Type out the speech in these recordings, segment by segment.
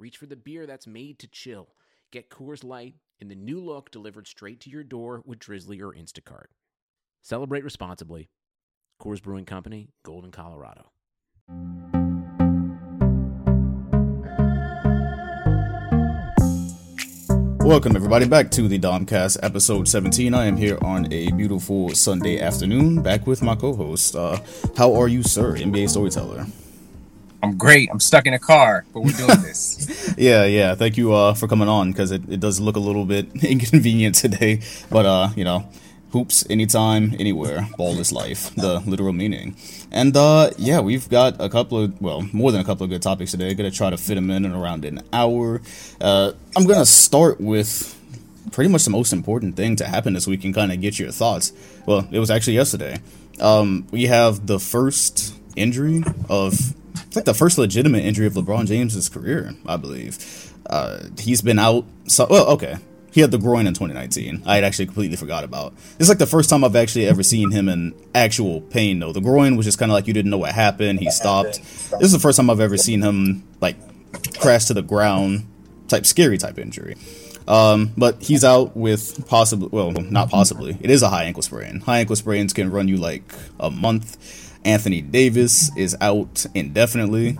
reach for the beer that's made to chill. Get Coors Light in the new look delivered straight to your door with Drizzly or Instacart. Celebrate responsibly. Coors Brewing Company, Golden, Colorado. Welcome, everybody, back to the Domcast, episode 17. I am here on a beautiful Sunday afternoon, back with my co-host. How are you, sir, NBA Storyteller? I'm great. I'm stuck in a car, but we're doing this. Yeah. Thank you for coming on, because it does look a little bit inconvenient today. But, hoops, anytime, anywhere. Ball is life. The literal meaning. And, we've got a couple of, more than a couple of good topics today. Going to try to fit them in around an hour. I'm going to start with pretty much the most important thing to happen this week and kind of get your thoughts. Well, it was actually yesterday. We have the first injury of, it's like the first legitimate injury of LeBron James's career, I believe. He's been out, he had the groin in 2019. I had actually completely forgot about. It's like the first time I've actually ever seen him in actual pain, though. The groin was just kind of like you didn't know what happened. He stopped. This is the first time I've ever seen him, crash to the ground type, scary type injury. But he's out with it is a high ankle sprain. High ankle sprains can run you like a month. Anthony Davis is out indefinitely.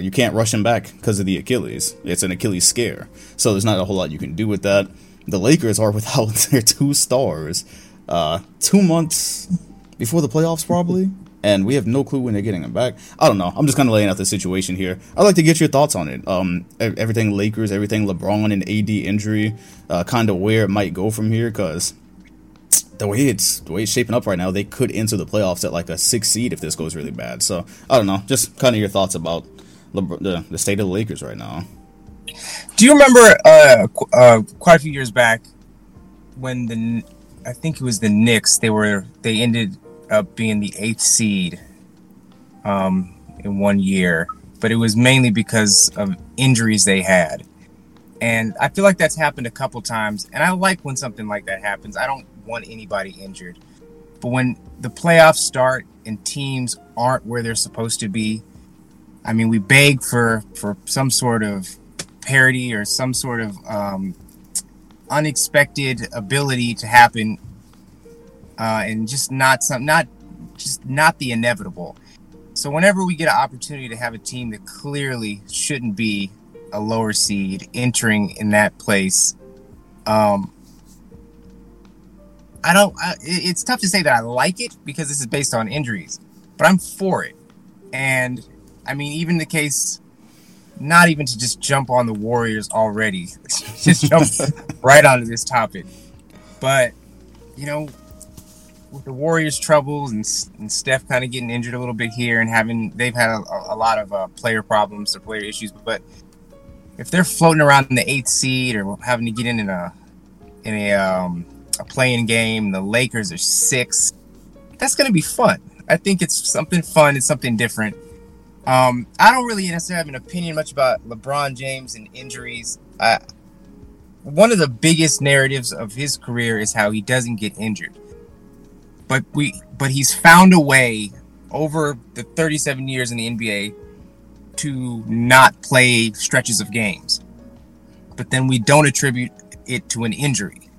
You can't rush him back because of the Achilles. It's an Achilles scare, so there's not a whole lot you can do with that. The Lakers are without their two stars 2 months before the playoffs, probably, and we have no clue when they're getting them back. I don't know. I'm just kind of laying out the situation here. I'd like to get your thoughts on it. Everything Lakers, everything LeBron and AD injury, kind of where it might go from here, because the way it's shaping up right now, they could enter the playoffs at like a 6th seed if this goes really bad. So, I don't know. Just kind of your thoughts about the state of the Lakers right now. Do you remember quite a few years back when I think it was the Knicks, they ended up being the 8th seed in one year, but it was mainly because of injuries they had. And I feel like that's happened a couple times, and I like when something like that happens. I don't want anybody injured. But when the playoffs start and teams aren't where they're supposed to be, I mean, we beg for some sort of parity or some sort of unexpected ability to happen, and just not the inevitable. So whenever we get an opportunity to have a team that clearly shouldn't be a lower seed entering in that place, it's tough to say that I like it because this is based on injuries, but I'm for it. And I mean, even the case, not even to just jump on the Warriors already, just jump right onto this topic. But, with the Warriors' troubles and Steph kind of getting injured a little bit here and they've had a lot of player problems or player issues, but if they're floating around in the 8th seed or having to get in a play-in game, the Lakers are 6. That's going to be fun. I think it's something fun. It's something different. I don't really necessarily have an opinion much about LeBron James and injuries. One of the biggest narratives of his career is how he doesn't get injured. But he's found a way over the 37 years in the NBA to not play stretches of games. But then we don't attribute it to an injury.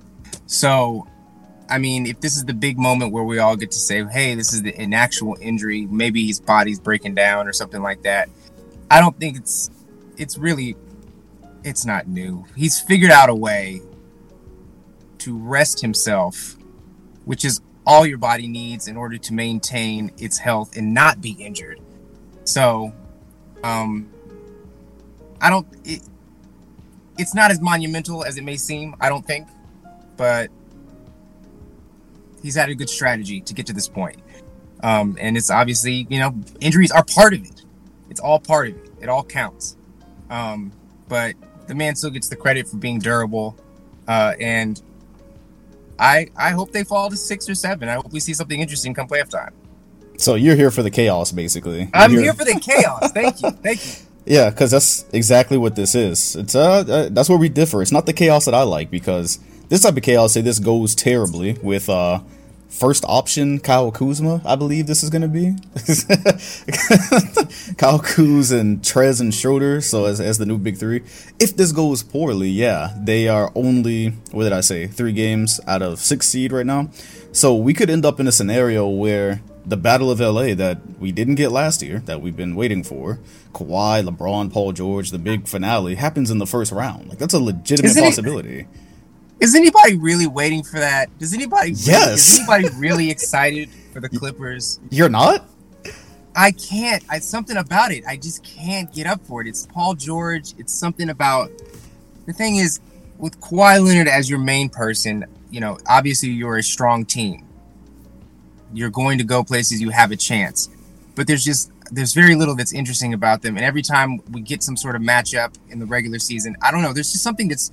So, I mean, if this is the big moment where we all get to say, hey, this is an actual injury, maybe his body's breaking down or something like that, I don't think it's not new. He's figured out a way to rest himself, which is all your body needs in order to maintain its health and not be injured. So, it's not as monumental as it may seem, I don't think. But he's had a good strategy to get to this point. And it's obviously, injuries are part of it. It's all part of it. It all counts. but the man still gets the credit for being durable. And I hope they fall to 6 or 7. I hope we see something interesting come playoff time. So you're here for the chaos, basically. I'm here for the chaos. Thank you. Thank you. Yeah, because that's exactly what this is. It's that's where we differ. It's not the chaos that I like, because this type of chaos, say this goes terribly with first option Kyle Kuzma, I believe this is going to be. Kyle Kuz and Trez and Schroeder, so as the new big three. If this goes poorly, yeah, they are only, what did I say, 3 games out of 6 seed right now. So we could end up in a scenario where the Battle of LA that we didn't get last year, that we've been waiting for, Kawhi, LeBron, Paul George, the big finale, happens in the first round. Like, that's a legitimate possibility. Is anybody really waiting for that? Does anybody? Yes. Is anybody really excited for the Clippers? You're not? I can't. Something about it. I just can't get up for it. It's Paul George. It's something about... The thing is, with Kawhi Leonard as your main person, you know, obviously you're a strong team. You're going to go places, you have a chance. But there's very little that's interesting about them. And every time we get some sort of matchup in the regular season, I don't know, there's just something that's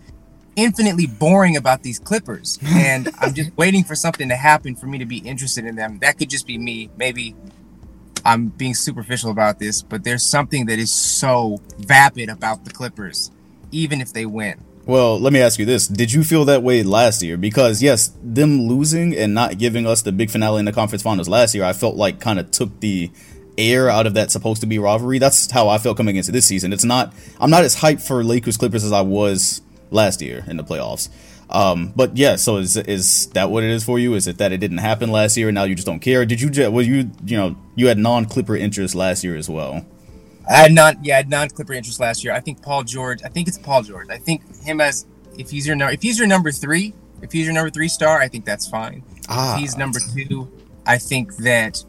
infinitely boring about these Clippers. And I'm just waiting for something to happen for me to be interested in them. That could just be me. Maybe I'm being superficial about this, but there's something that is so vapid about the Clippers, even if they win. Well, let me ask you this. Did you feel that way last year? Because, yes, them losing and not giving us the big finale in the conference finals last year, I felt like kind of took the air out of that supposed-to-be rivalry. That's how I felt coming into this season. I'm not as hyped for Lakers-Clippers as I was last year in the playoffs. But, yeah, so is that what it is for you? Is it that it didn't happen last year and now you just don't care? You had non-Clipper interest last year as well. I had non-Clipper interest last year. I think Paul George. I think him as if he's your number three star, I think that's fine. If he's number 2, I think that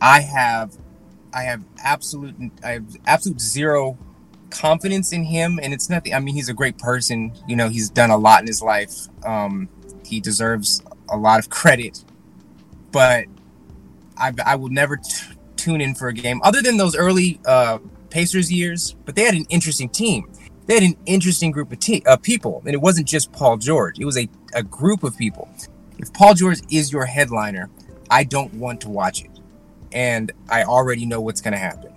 I have absolute zero confidence in him, and it's nothing. I mean, he's a great person. You know, he's done a lot in his life. He deserves a lot of credit, but I will never tune in for a game other than those early Pacers years, but they had an interesting team. They had an interesting group of people, and it wasn't just Paul George. It was a group of people. If Paul George is your headliner, I don't want to watch it, and I already know what's going to happen.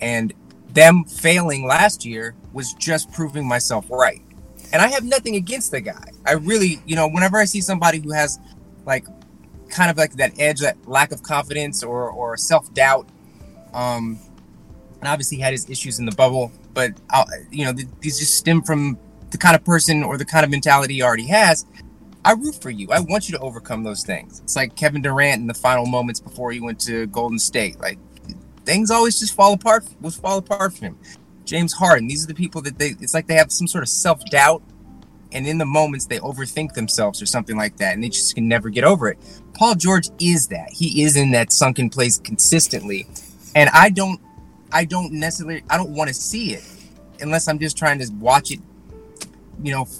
And them failing last year was just proving myself right. And I have nothing against the guy. I really, whenever I see somebody who has kind of like that edge, that lack of confidence or self-doubt. And obviously he had his issues in the bubble, but these just stem from the kind of person or the kind of mentality he already has. I root for you. I want you to overcome those things. It's like Kevin Durant in the final moments before he went to Golden State. Like, things always just fall apart for him. James Harden, these are the people that it's like they have some sort of self-doubt, and in the moments they overthink themselves or something like that, and they just can never get over it. Paul George is that. He is in that sunken place consistently. And I don't want to see it unless I'm just trying to watch it,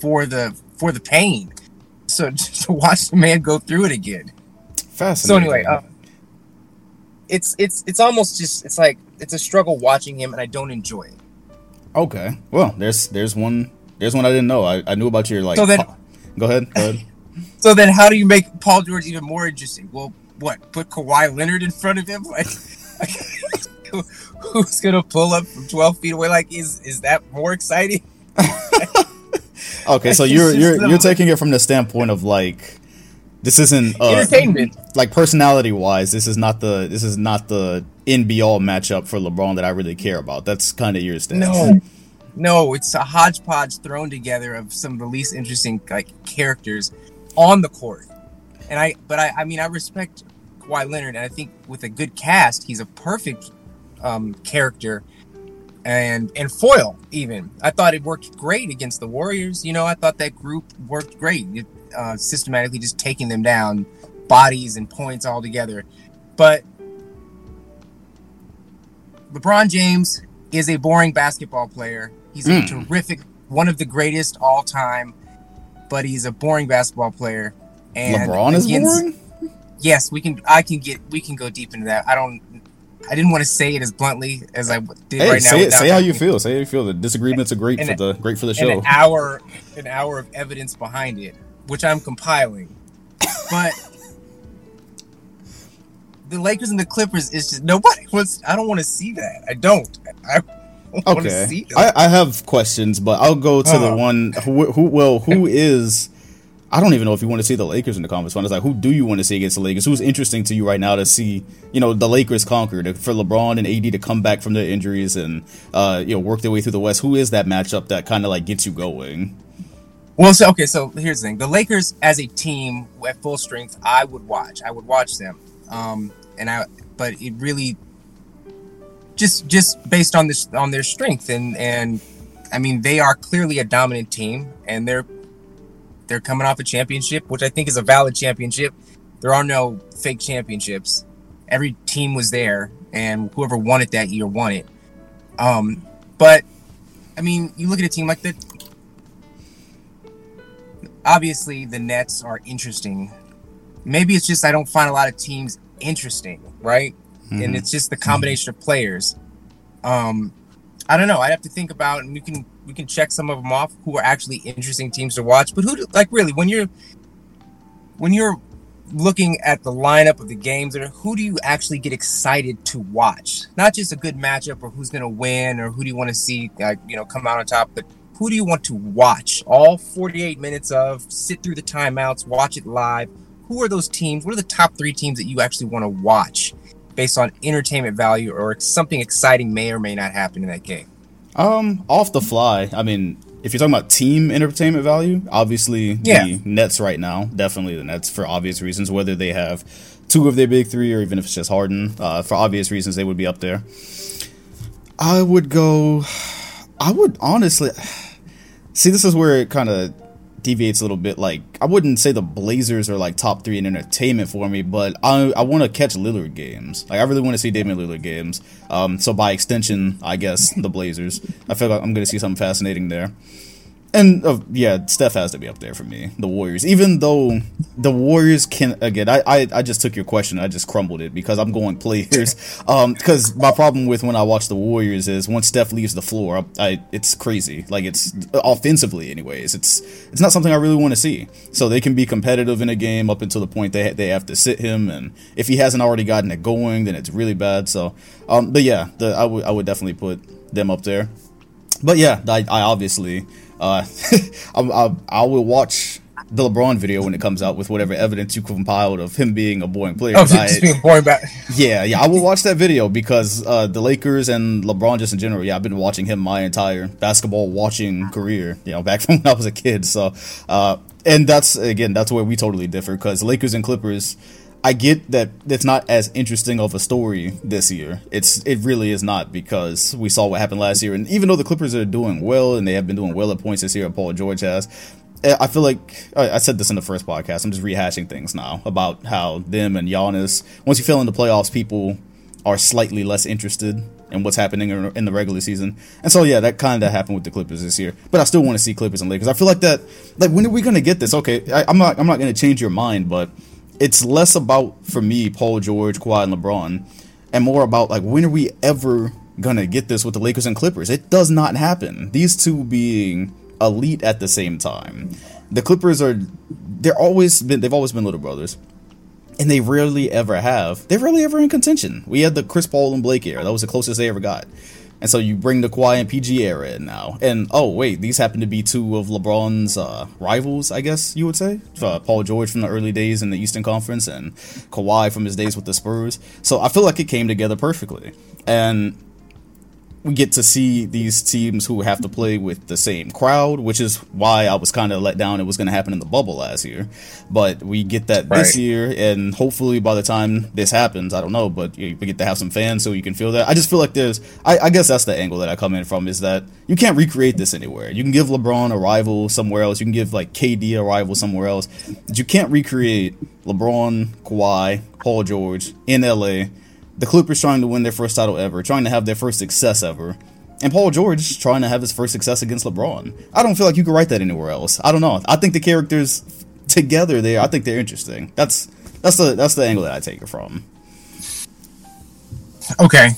for the pain. So just to watch the man go through it again. Fascinating. So anyway, it's almost just, it's like, it's a struggle watching him, and I don't enjoy it. Okay. Well, there's one I didn't know. I knew about your Go ahead. So then how do you make Paul George even more interesting? Well, what? Put Kawhi Leonard in front of him? Like who's going to pull up from 12 feet away? Like, is that more exciting? Okay, so you're taking it from the standpoint of this isn't entertainment. Like, personality-wise, this is not the end-be-all matchup for LeBron that I really care about. That's kind of your stance. No, it's a hodgepodge thrown together of some of the least interesting characters on the court. And I respect Kawhi Leonard, and I think with a good cast, he's a perfect character and foil even. I thought it worked great against the Warriors. I thought that group worked great, systematically just taking them down, bodies and points all together. But LeBron James is a boring basketball player. He's a terrific, one of the greatest all time, but he's a boring basketball player. And LeBron is boring? Yes, we can go deep into that. I don't I didn't want to say it as bluntly as I did right now. Say how you feel. Say how you feel. The disagreements are great for the show. And an hour of evidence behind it, which I'm compiling. But the Lakers and the Clippers is just nobody wants. I don't want to see that. I don't. I want to see that. I have questions, but I'll go to the one who is. I don't even know if you want to see the Lakers in the conference finals. Like, who do you want to see against the Lakers? Who's interesting to you right now to see, the Lakers conquered, for LeBron and AD to come back from their injuries and, work their way through the West? Who is that matchup that kind of, gets you going? Well, so here's the thing. The Lakers as a team at full strength, I would watch them. But it really just based on this, on their strength. And I mean, they are clearly a dominant team, and They're coming off a championship, which I think is a valid championship. There are no fake championships. Every team was there, and whoever won it that year won it. But, I mean, you look at a team like that. Obviously, the Nets are interesting. Maybe it's just I don't find a lot of teams interesting, right? Mm-hmm. And it's just the combination of players. I don't know. I'd have to think about, and we can check some of them off who are actually interesting teams to watch. But really, when you're looking at the lineup of the games, who do you actually get excited to watch? Not just a good matchup or who's going to win or who do you want to see come out on top, but who do you want to watch all 48 minutes of, sit through the timeouts, watch it live? Who are those teams? What are the top three teams that you actually want to watch based on entertainment value, or something exciting may or may not happen in that game? Off the fly, I mean, if you're talking about team entertainment value, obviously the Nets right now, definitely the Nets for obvious reasons, whether they have two of their big three or even if it's just Harden, for obvious reasons, they would be up there. I would honestly, see, this is where it kind of deviates a little bit. I wouldn't say the Blazers are top three in entertainment for me, but I want to catch Lillard games. I really want to see Damian Lillard games. So by extension, I guess the Blazers. I feel like I'm going to see something fascinating there. And Steph has to be up there for me. The Warriors, even though the Warriors can again. I just took your question. I just crumbled it because I'm going players. Because my problem with when I watch the Warriors is once Steph leaves the floor, it's crazy. It's offensively, anyways. It's not something I really want to see. So they can be competitive in a game up until the point they have to sit him, and if he hasn't already gotten it going, then it's really bad. So, I would definitely put them up there. But I obviously. I will watch the LeBron video when it comes out with whatever evidence you compiled of him being a boring player. Oh, just being boring back. Yeah, I will watch that video because the Lakers and LeBron just in general, I've been watching him my entire basketball watching career, back from when I was a kid. So, and that's where we totally differ because Lakers and Clippers, I get that it's not as interesting of a story this year. It really is not because we saw what happened last year. And even though the Clippers are doing well and they have been doing well at points this year, Paul George has, I feel like I said this in the first podcast. I'm just rehashing things now about how them and Giannis, once you fell into playoffs, people are slightly less interested in what's happening in the regular season. And so, that kind of happened with the Clippers this year. But I still want to see Clippers and Lakers. I feel like that, when are we going to get this? Okay, I'm not going to change your mind, but it's less about, for me, Paul George, Kawhi, and LeBron, and more about, when are we ever going to get this with the Lakers and Clippers? It does not happen. These two being elite at the same time. The Clippers they've always been little brothers, and they rarely ever have. They're rarely ever in contention. We had the Chris Paul and Blake era. That was the closest they ever got. And so you bring the Kawhi and PG era in now. And, these happen to be two of LeBron's rivals, I guess you would say. Paul George from the early days in the Eastern Conference and Kawhi from his days with the Spurs. So I feel like it came together perfectly. And we get to see these teams who have to play with the same crowd, which is why I was kind of let down it was going to happen in the bubble last year. But we get that this year, and hopefully by the time this happens, I don't know, but we get to have some fans so you can feel that. I just feel like I guess that's the angle that I come in from, is that you can't recreate this anywhere. You can give LeBron a rival somewhere else. You can give KD a rival somewhere else. But you can't recreate LeBron, Kawhi, Paul George in LA, the Clippers trying to win their first title ever, trying to have their first success ever, and Paul George trying to have his first success against LeBron. I don't feel like you could write that anywhere else. I don't know. I think the characters together there, I think they're interesting. That's the angle that I take it from. Okay.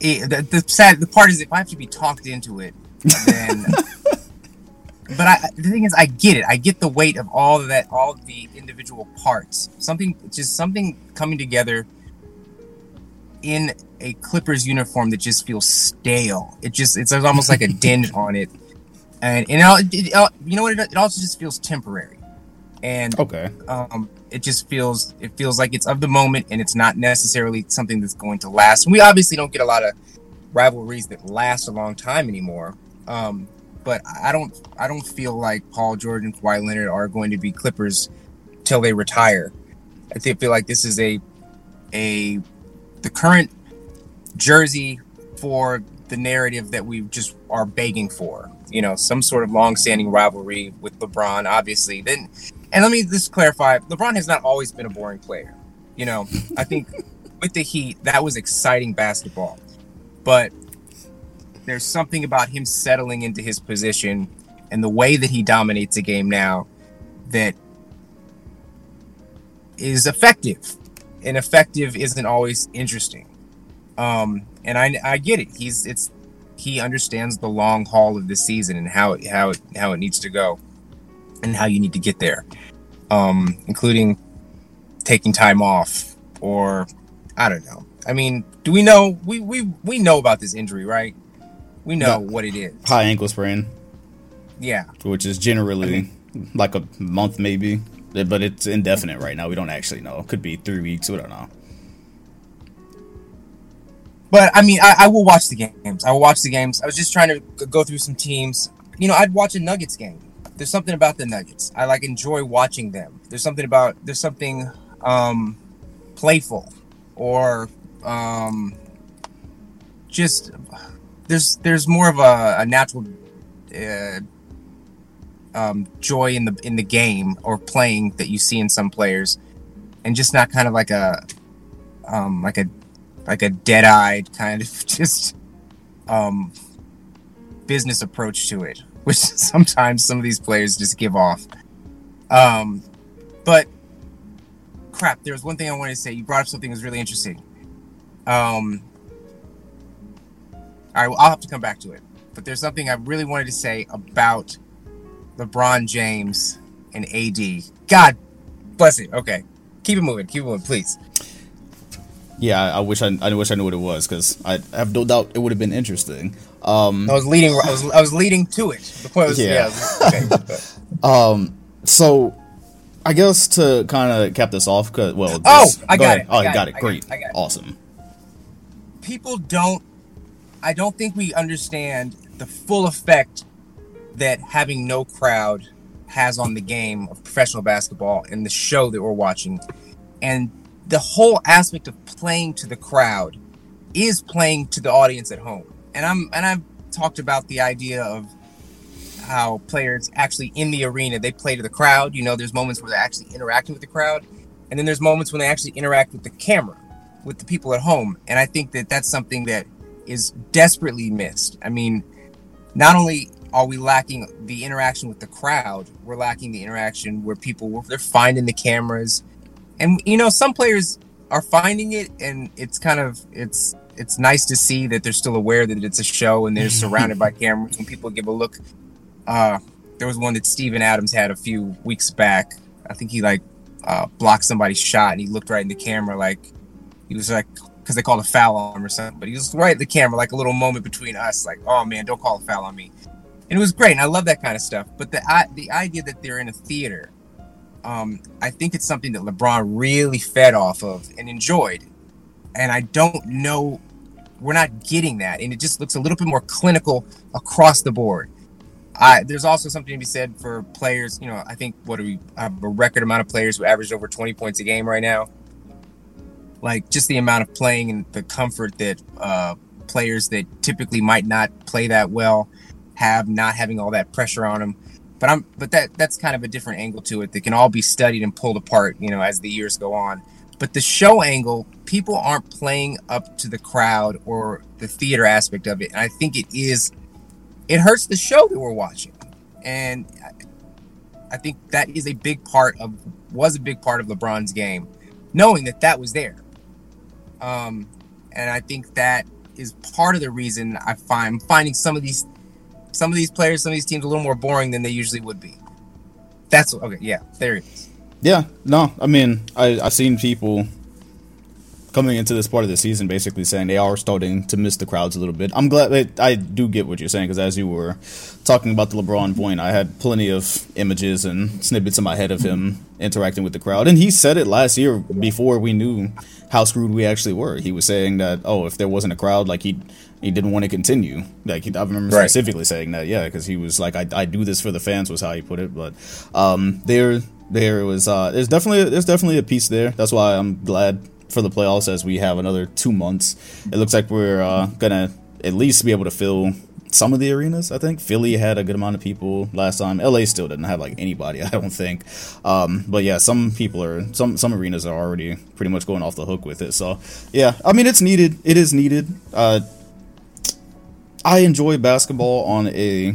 The part is, if I have to be talked into it, then... But the thing is, I get it. I get the weight of all of that, all of the individual parts. Something coming together in a Clippers uniform that just feels stale. It's almost like a dinge on it, and you know what? It also just feels temporary, and okay, it feels like it's of the moment, and it's not necessarily something that's going to last. And we obviously don't get a lot of rivalries that last a long time anymore. But I don't feel like Paul George and Kawhi Leonard are going to be Clippers till they retire. I feel like this is the current jersey for the narrative that we just are begging for. You know, some sort of long-standing rivalry with LeBron, obviously. And let me just clarify: LeBron has not always been a boring player. You know, I think with the Heat, that was exciting basketball, but there's something about him settling into his position and the way that he dominates the game now that is effective. And effective isn't always interesting. And I get it. He understands the long haul of this season and how it needs to go and how you need to get there, including taking time off, or I don't know. I mean, do we know? We know about this injury, right? We know what it is. High ankle sprain. Yeah. Which is generally like a month maybe. But it's indefinite right now. We don't actually know. It could be 3 weeks. We don't know. But, I mean, I will watch the games. I was just trying to go through some teams. You know, I'd watch a Nuggets game. There's something about the Nuggets. I, like, enjoy watching them. There's something playful or just... There's more of a natural joy in the game or playing that you see in some players, and just not kind of like a dead-eyed kind of just business approach to it, which sometimes some of these players just give off. But crap, there was one thing I wanted to say. You brought up something that was really interesting. All right, well, I'll have to come back to it. But there's something I really wanted to say about LeBron James and AD. God bless it. Okay, keep it moving, please. Yeah, I wish I knew what it was, because I have no doubt it would have been interesting. I was leading to it. The point was, So, I guess to kind of cap this off, because I got it. Great. I got it. Awesome. I don't think we understand the full effect that having no crowd has on the game of professional basketball and the show that we're watching. And the whole aspect of playing to the crowd is playing to the audience at home. And I've talked about the idea of how players actually in the arena, they play to the crowd. You know, there's moments where they're actually interacting with the crowd. And then there's moments when they actually interact with the camera, with the people at home. And I think that that's something that is desperately missed. I mean, not only are we lacking the interaction with the crowd, we're lacking the interaction where they're finding the cameras. And, you know, some players are finding it, and it's nice to see that they're still aware that it's a show and they're surrounded by cameras when people give a look. There was one that Steven Adams had a few weeks back. I think he blocked somebody's shot and he looked right in the camera. Like, he was like, because they called a foul on him or something, but he was right at the camera, like a little moment between us, like, oh man, don't call a foul on me. And it was great, and I love that kind of stuff. But the idea that they're in a theater, I think it's something that LeBron really fed off of and enjoyed. And I don't know, we're not getting that, and it just looks a little bit more clinical across the board. There's also something to be said for players. You know, I think I have a record amount of players who average over 20 points a game right now. Like, just the amount of playing and the comfort that players that typically might not play that well have, not having all that pressure on them. But that's kind of a different angle to it that can all be studied and pulled apart, you know, as the years go on. But the show angle, people aren't playing up to the crowd or the theater aspect of it. And I think it hurts the show that we're watching. And I think that was a big part of LeBron's game, knowing that was there. And I think that is part of the reason I'm finding some of these players, some of these teams a little more boring than they usually would be. That's okay. Yeah, there it is. Yeah, no, I mean, I've seen people coming into this part of the season basically saying they are starting to miss the crowds a little bit. I'm glad that I do get what you're saying, because as you were talking about the LeBron point, I had plenty of images and snippets in my head of him interacting with the crowd. And he said it last year before we knew how screwed we actually were. He was saying that, oh, if there wasn't a crowd, like he didn't want to continue. Like I remember specifically saying that, yeah, because he was like, I do this for the fans was how he put it. But there was there's definitely a piece there. That's why I'm glad for the playoffs, as we have another 2 months. It looks like we're gonna at least be able to fill some of the arenas. I think Philly had a good amount of people last time. LA still didn't have like anybody, I don't think. But yeah, some arenas are already pretty much going off the hook with it. So yeah, I mean, it's needed. It is needed. I enjoy basketball on a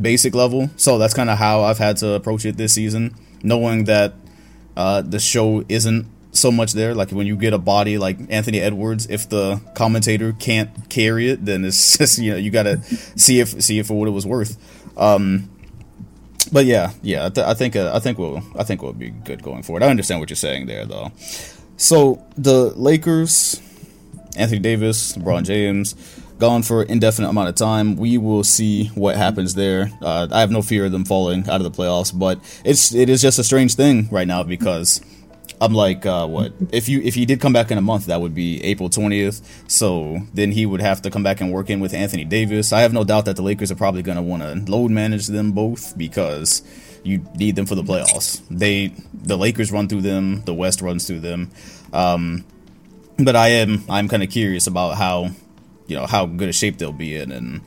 basic level, so that's kind of how I've had to approach it this season, knowing that the show isn't so much there. Like when you get a body like Anthony Edwards, if the commentator can't carry it, then it's just, you know, you gotta see it for what it was worth. But yeah, I think we'll be good going forward. I understand what you're saying there, though. So the Lakers, Anthony Davis, LeBron James, gone for an indefinite amount of time. We will see what happens there. I have no fear of them falling out of the playoffs, but it is just a strange thing right now, because I'm like, what if he did come back in a month? That would be April 20th. So then he would have to come back and work in with Anthony Davis. I have no doubt that the Lakers are probably going to want to load manage them both, because you need them for the playoffs. The Lakers run through them. The West runs through them. But I'm kind of curious about how good a shape they'll be in, and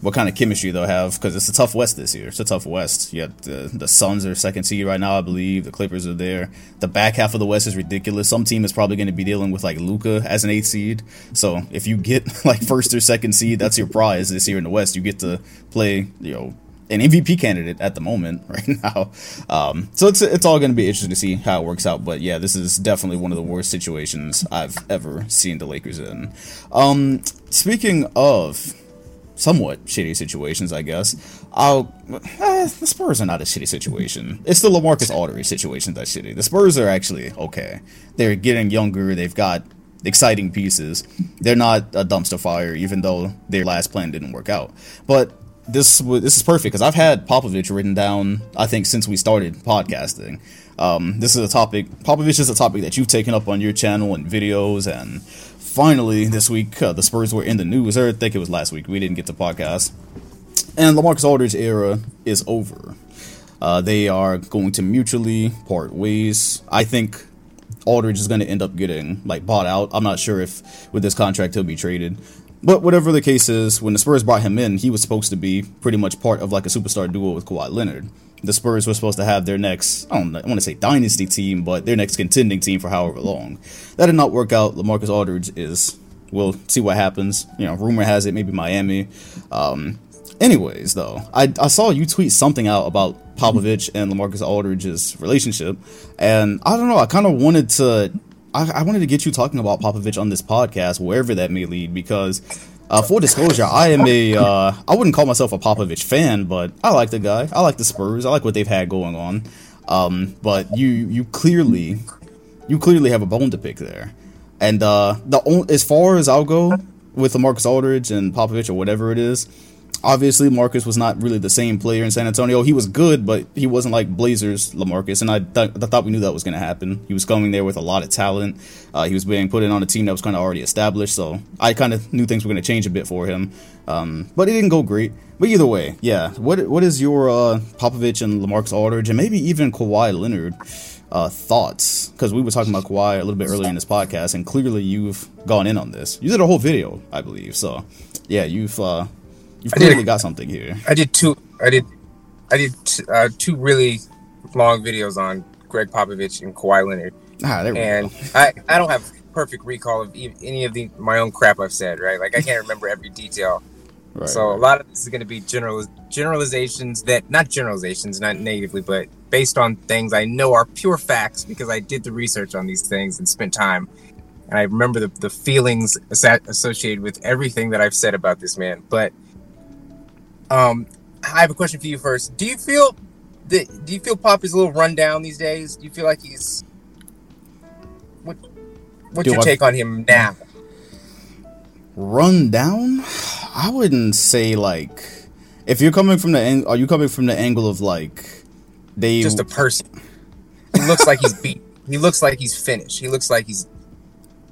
what kind of chemistry they'll have, because it's a tough West this year. It's a tough West. You have the Suns are second seed right now, I believe. The Clippers are there. The back half of the West is ridiculous. Some team is probably going to be dealing with like Luka as an 8th seed. So if you get like first or second seed, that's your prize this year in the West. You get to play, you know, an MVP candidate at the moment right now. So it's all going to be interesting to see how it works out. But yeah, this is definitely one of the worst situations I've ever seen the Lakers in. Speaking of somewhat shitty situations, I guess, the Spurs are not a shitty situation. It's the LaMarcus Aldridge situation that's shitty. The Spurs are actually okay. They're getting younger. They've got exciting pieces. They're not a dumpster fire, even though their last plan didn't work out. But this is perfect, because I've had Popovich written down, I think, since we started podcasting. Popovich is a topic that you've taken up on your channel and videos, and finally this week the Spurs were in the news, or I think it was last week. We didn't get to podcast. And LaMarcus Aldridge era is over. They are going to mutually part ways. I think Aldridge is going to end up getting like bought out. I'm not sure if with this contract he'll be traded. But whatever the case is, when the Spurs brought him in, he was supposed to be pretty much part of like a superstar duo with Kawhi Leonard. The Spurs were supposed to have their next, I want to say dynasty team, but their next contending team for however long. That did not work out. LaMarcus Aldridge is, we'll see what happens. You know, rumor has it, maybe Miami. Anyways, though, I saw you tweet something out about Popovich and LaMarcus Aldridge's relationship. And I don't know, I kind of wanted to get you talking about Popovich on this podcast, wherever that may lead, because for disclosure, I am I wouldn't call myself a Popovich fan, but I like the guy. I like the Spurs. I like what they've had going on. But you clearly have a bone to pick there. And as far as I'll go with LaMarcus Aldridge and Popovich or whatever it is, obviously Marcus was not really the same player in San Antonio. He was good, but he wasn't like Blazers LaMarcus, and I thought we knew that was going to happen. He was coming there with a lot of talent. He was being put in on a team that was kind of already established, so I kind of knew things were going to change a bit for him. But it didn't go great. But either way, yeah, what is your Popovich and LaMarcus Aldridge, and maybe even Kawhi Leonard thoughts? Because we were talking about Kawhi a little bit earlier in this podcast, and clearly you've gone in on this. You did a whole video, I believe, so yeah, you've clearly got something here. I did two really long videos on Greg Popovich and Kawhi Leonard. I don't have perfect recall of any of my own crap I've said, right? Like I can't remember every detail. Right, so a lot of this is going to be generalizations, not negatively, but based on things I know are pure facts, because I did the research on these things and spent time And I remember the feelings associated with everything that I've said about this man. But I have a question for you first. Do you feel Pop is a little run down these days? Do you feel like he's... What's your take on him now? Run down? I wouldn't say, like... If you're coming from the angle... Are you coming from the angle of, like... They... Just a person. He looks like he's beat. He looks like he's finished. He looks like he's...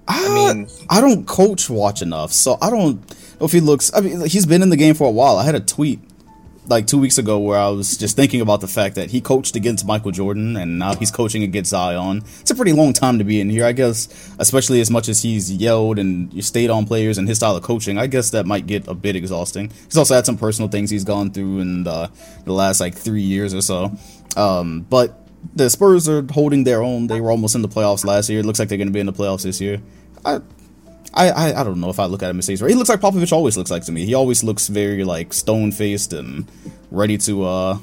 I don't coach watch enough, so I don't know if he looks... I mean, he's been in the game for a while. I had a tweet like 2 weeks ago where I was just thinking about the fact that he coached against Michael Jordan and now he's coaching against Zion. It's a pretty long time to be in here, I guess, especially as much as he's yelled and stayed on players and his style of coaching. I guess that might get a bit exhausting. He's also had some personal things he's gone through in the last, 3 years or so. But... The Spurs are holding their own. They were almost in the playoffs last year. It looks like they're going to be in the playoffs this year. I don't know if I look at him as safe. He looks like Popovich always looks like to me. He always looks very stone-faced and ready to. I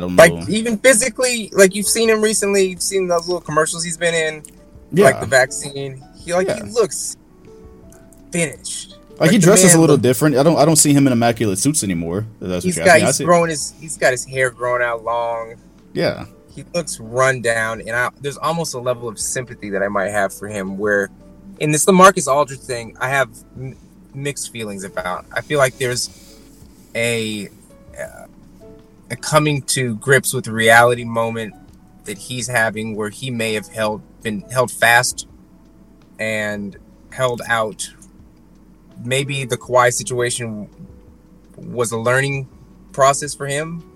don't know. Even physically, you've seen him recently. You've seen those little commercials he's been in, the vaccine. He looks finished. He dresses a little different. I don't see him in immaculate suits anymore. He's got his hair grown out long. Yeah, he looks run down, and there's almost a level of sympathy that I might have for him. Where, in this LaMarcus Aldridge thing, I have mixed feelings about. I feel like there's a coming to grips with reality moment that he's having, where he may have been held fast and held out. Maybe the Kawhi situation was a learning process for him,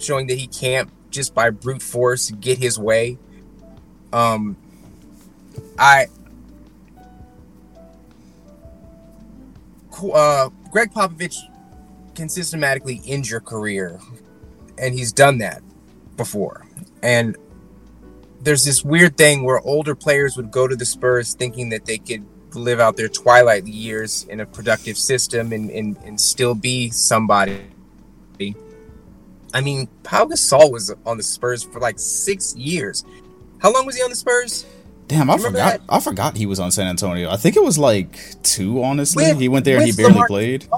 showing that he can't just by brute force get his way. Greg Popovich can systematically end your career, and he's done that before. And there's this weird thing where older players would go to the Spurs thinking that they could live out their twilight years in a productive system and still be somebody. I mean, Pau Gasol was on the Spurs for 6 years. How long was he on the Spurs? Damn, I forgot he was on San Antonio. I think it was 2, honestly. He went there and he barely played.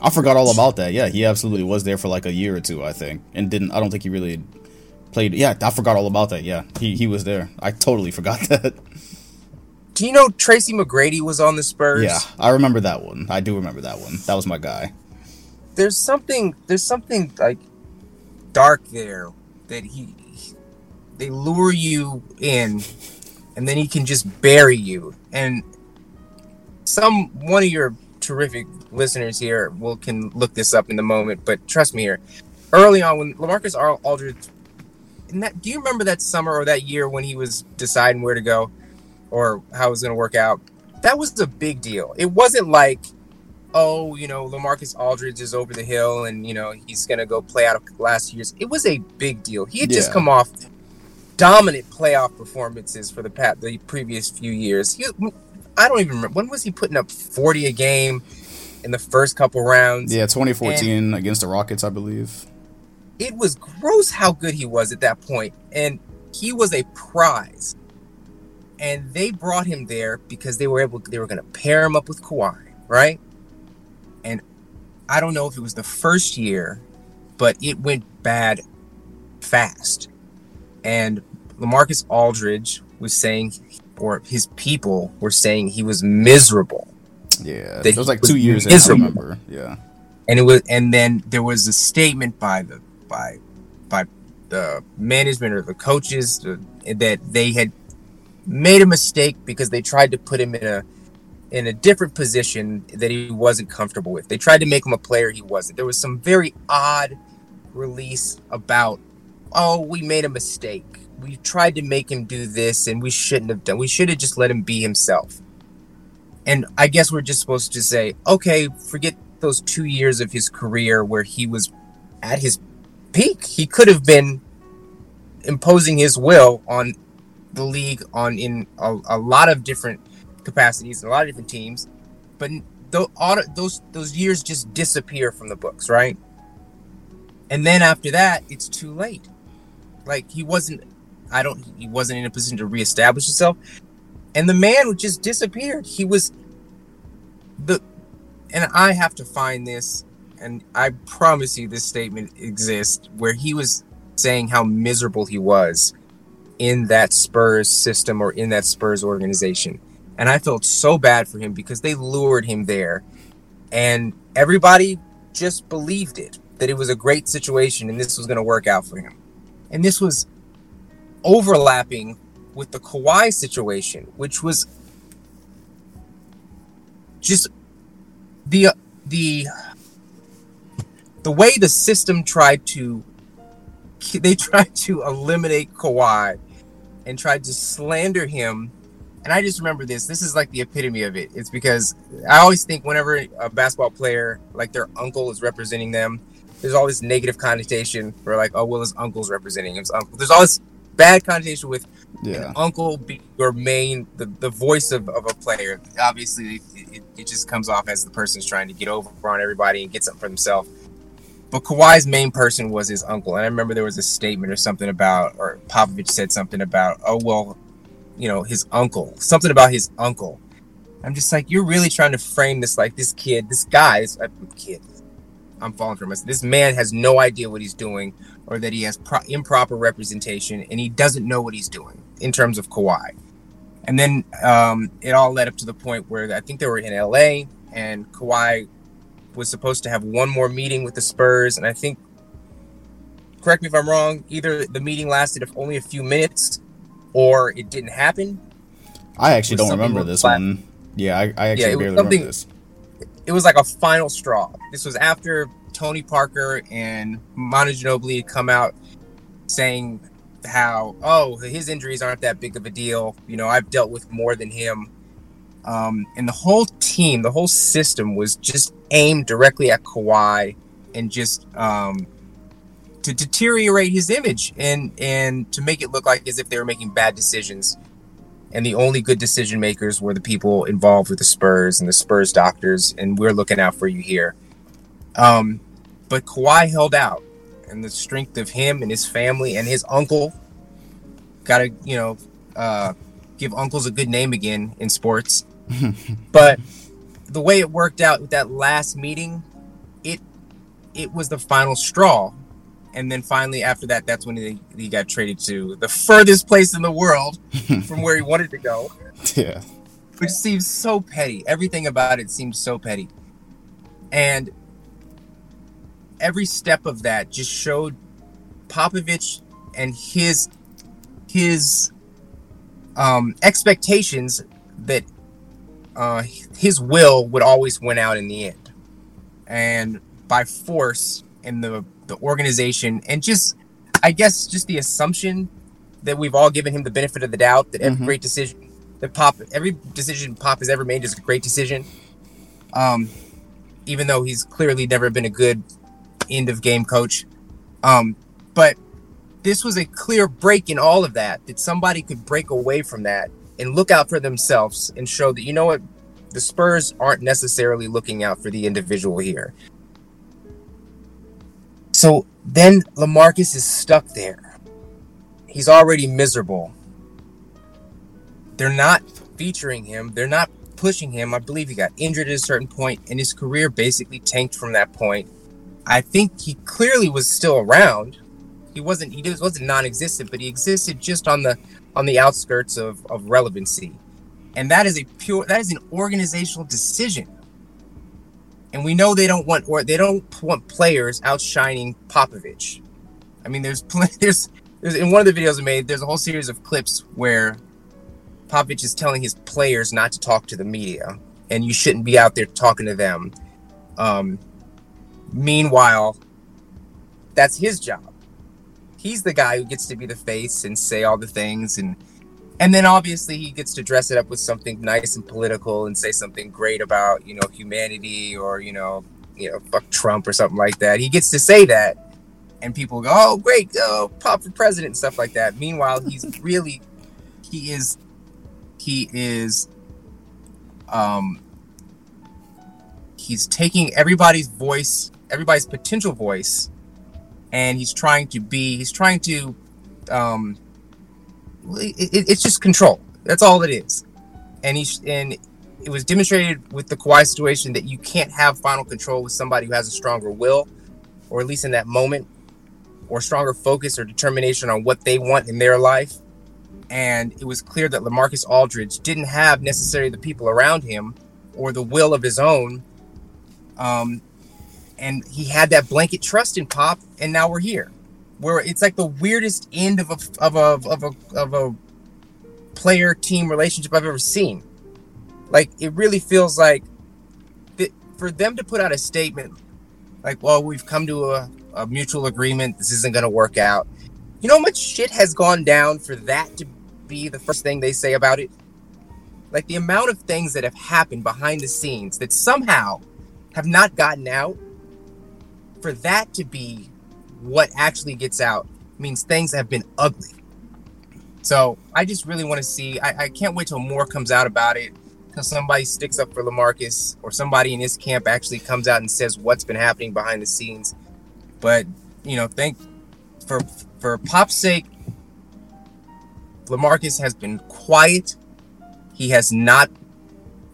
I forgot all about that. Yeah, he absolutely was there for a year or two, I think. And I don't think he really played. Yeah, I forgot all about that. Yeah, he was there. I totally forgot that. Do you know Tracy McGrady was on the Spurs? Yeah, I remember that one. I do remember that one. That was my guy. There's something dark there that they lure you in, and then he can just bury you. And one of your terrific listeners here can look this up in the moment, but trust me here, early on when LaMarcus Aldridge, do you remember that summer or that year when he was deciding where to go or how it was going to work out? That was a big deal. It wasn't LaMarcus Aldridge is over the hill and, he's going to go play out of last year's. It was a big deal. He had just come off dominant playoff performances for the previous few years. I don't even remember. When was he putting up 40 a game in the first couple rounds? Yeah, 2014 against the Rockets, I believe. It was gross how good he was at that point. And he was a prize. And they brought him there because they were going to pair him up with Kawhi, right? And I don't know if it was the first year, but it went bad fast. And LaMarcus Aldridge was saying, or his people were saying, he was miserable. Yeah, it was 2 years. Miserable. I remember. Yeah, and it was, and then there was a statement by the management or the coaches that they had made a mistake because they tried to put him in a different position that he wasn't comfortable with. They tried to make him a player he wasn't. There was some very odd release about, we made a mistake. We tried to make him do this, and we shouldn't have done. We should have just let him be himself. And I guess we're just supposed to say, okay, forget those 2 years of his career where he was at his peak. He could have been imposing his will on the league in a lot of different capacities and a lot of different teams, but those years just disappear from the books, right? And then after that, it's too late. He wasn't in a position to reestablish himself. And the man just disappeared. He was the, and I have to find this, and I promise you this statement exists, where he was saying how miserable he was in that Spurs system or in that Spurs organization. And I felt so bad for him because they lured him there, and everybody just believed it, that it was a great situation and this was going to work out for him. And this was overlapping with the Kawhi situation, which was just the way the system tried to eliminate Kawhi and tried to slander him. And I just remember this is like the epitome of it. It's because I always think whenever a basketball player, like their uncle is representing them, there's all this negative connotation for like, oh, well, his uncle's representing him. There's all this bad connotation with an uncle being your main, the voice of a player. Obviously, it just comes off as the person's trying to get over on everybody and get something for themselves. But Kawhi's main person was his uncle. And I remember there was a statement or something about, or Popovich said something about, oh, well, you know, his uncle, something about his uncle. I'm just like, you're really trying to frame this like this kid, this guy, I'm falling for this. This man has no idea what he's doing, or that he has improper representation, and he doesn't know what he's doing in terms of Kawhi. And then it all led up to the point where I think they were in LA, and Kawhi was supposed to have one more meeting with the Spurs. And I think, correct me if I'm wrong, either the meeting lasted only a few minutes, or it didn't happen. I actually don't remember this one. Yeah, I actually barely remember this. It was like a final straw. This was after Tony Parker and Manu Ginobili had come out saying how, oh, his injuries aren't that big of a deal. You know, I've dealt with more than him. And the whole team, the whole system was just aimed directly at Kawhi and just to deteriorate his image and to make it look like as if they were making bad decisions. And the only good decision makers were the people involved with the Spurs and the Spurs doctors. And we're looking out for you here. But Kawhi held out, and the strength of him and his family and his uncle. Got to, give uncles a good name again in sports. But the way it worked out with that last meeting, it was the final straw. And then finally, after that, that's when he got traded to the furthest place in the world from where he wanted to go. Yeah. Which seems so petty. Everything about it seems so petty. And every step of that just showed Popovich and his expectations that his will would always win out in the end. And by force and the organization and just, I guess, just the assumption that we've all given him the benefit of the doubt that every great decision that Pop has ever made is a great decision. Even though he's clearly never been a good end of game coach. But this was a clear break in all of that somebody could break away from that and look out for themselves and show that, you know what, the Spurs aren't necessarily looking out for the individual here. So then LaMarcus is stuck there. He's already miserable. They're not featuring him. They're not pushing him. I believe he got injured at a certain point, and his career basically tanked from that point. I think he clearly was still around. He wasn't non-existent, but he existed just on the outskirts of relevancy. And that is an organizational decision. And we know they don't want players outshining Popovich. I mean, there's in one of the videos I made, there's a whole series of clips where Popovich is telling his players not to talk to the media, and you shouldn't be out there talking to them. Meanwhile, that's his job. He's the guy who gets to be the face and say all the things, and then obviously he gets to dress it up with something nice and political and say something great about, you know, humanity or, you know, fuck Trump or something like that. He gets to say that and people go, oh, great, oh, Pop for president and stuff like that. Meanwhile, he's really, he's taking everybody's voice, everybody's potential voice, and he's trying to it's just control. That's all it is. And it was demonstrated with the Kawhi situation that you can't have final control with somebody who has a stronger will, or at least in that moment, or stronger focus or determination on what they want in their life. And it was clear that LaMarcus Aldridge didn't have necessarily the people around him or the will of his own. And he had that blanket trust in Pop, and now we're here, where it's like the weirdest end of a player team relationship I've ever seen. Like, it really feels like for them to put out a statement like, well, we've come to a mutual agreement, this isn't going to work out. You know how much shit has gone down for that to be the first thing they say about it? Like, the amount of things that have happened behind the scenes that somehow have not gotten out, for that to be what actually gets out means things have been ugly. So I just really want to see, I can't wait till more comes out about it, till somebody sticks up for LaMarcus, or somebody in his camp actually comes out and says what's been happening behind the scenes. But, you know, for Pop's sake, LaMarcus has been quiet. He has not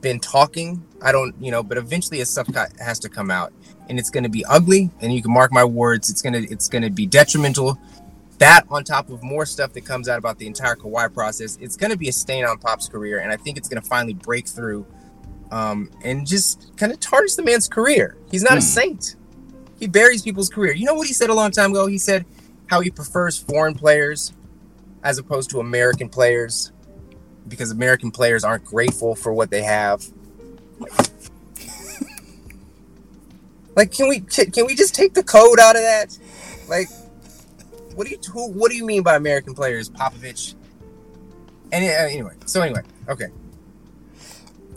been talking. But eventually his stuff has to come out, and it's going to be ugly. And you can mark my words, it's going to be detrimental. That, on top of more stuff that comes out about the entire Kawhi process, it's going to be a stain on Pop's career. And I think it's going to finally break through, and just kind of tarnish the man's career. He's not a saint. He buries people's career. You know what he said a long time ago? He said how he prefers foreign players as opposed to American players, because American players aren't grateful for what they have. Like, can we just take the code out of that? Like, what do you mean by American players, Popovich? And anyway, okay.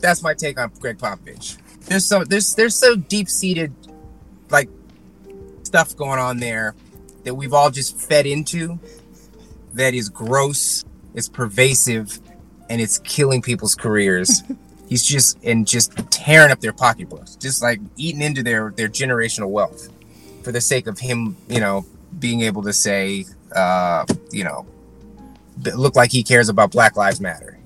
That's my take on Greg Popovich. There's so deep-seated, like, stuff going on there that we've all just fed into, that is gross, it's pervasive, and it's killing people's careers. He's just tearing up their pocketbooks, just like eating into their generational wealth for the sake of him, being able to say, look like he cares about Black Lives Matter,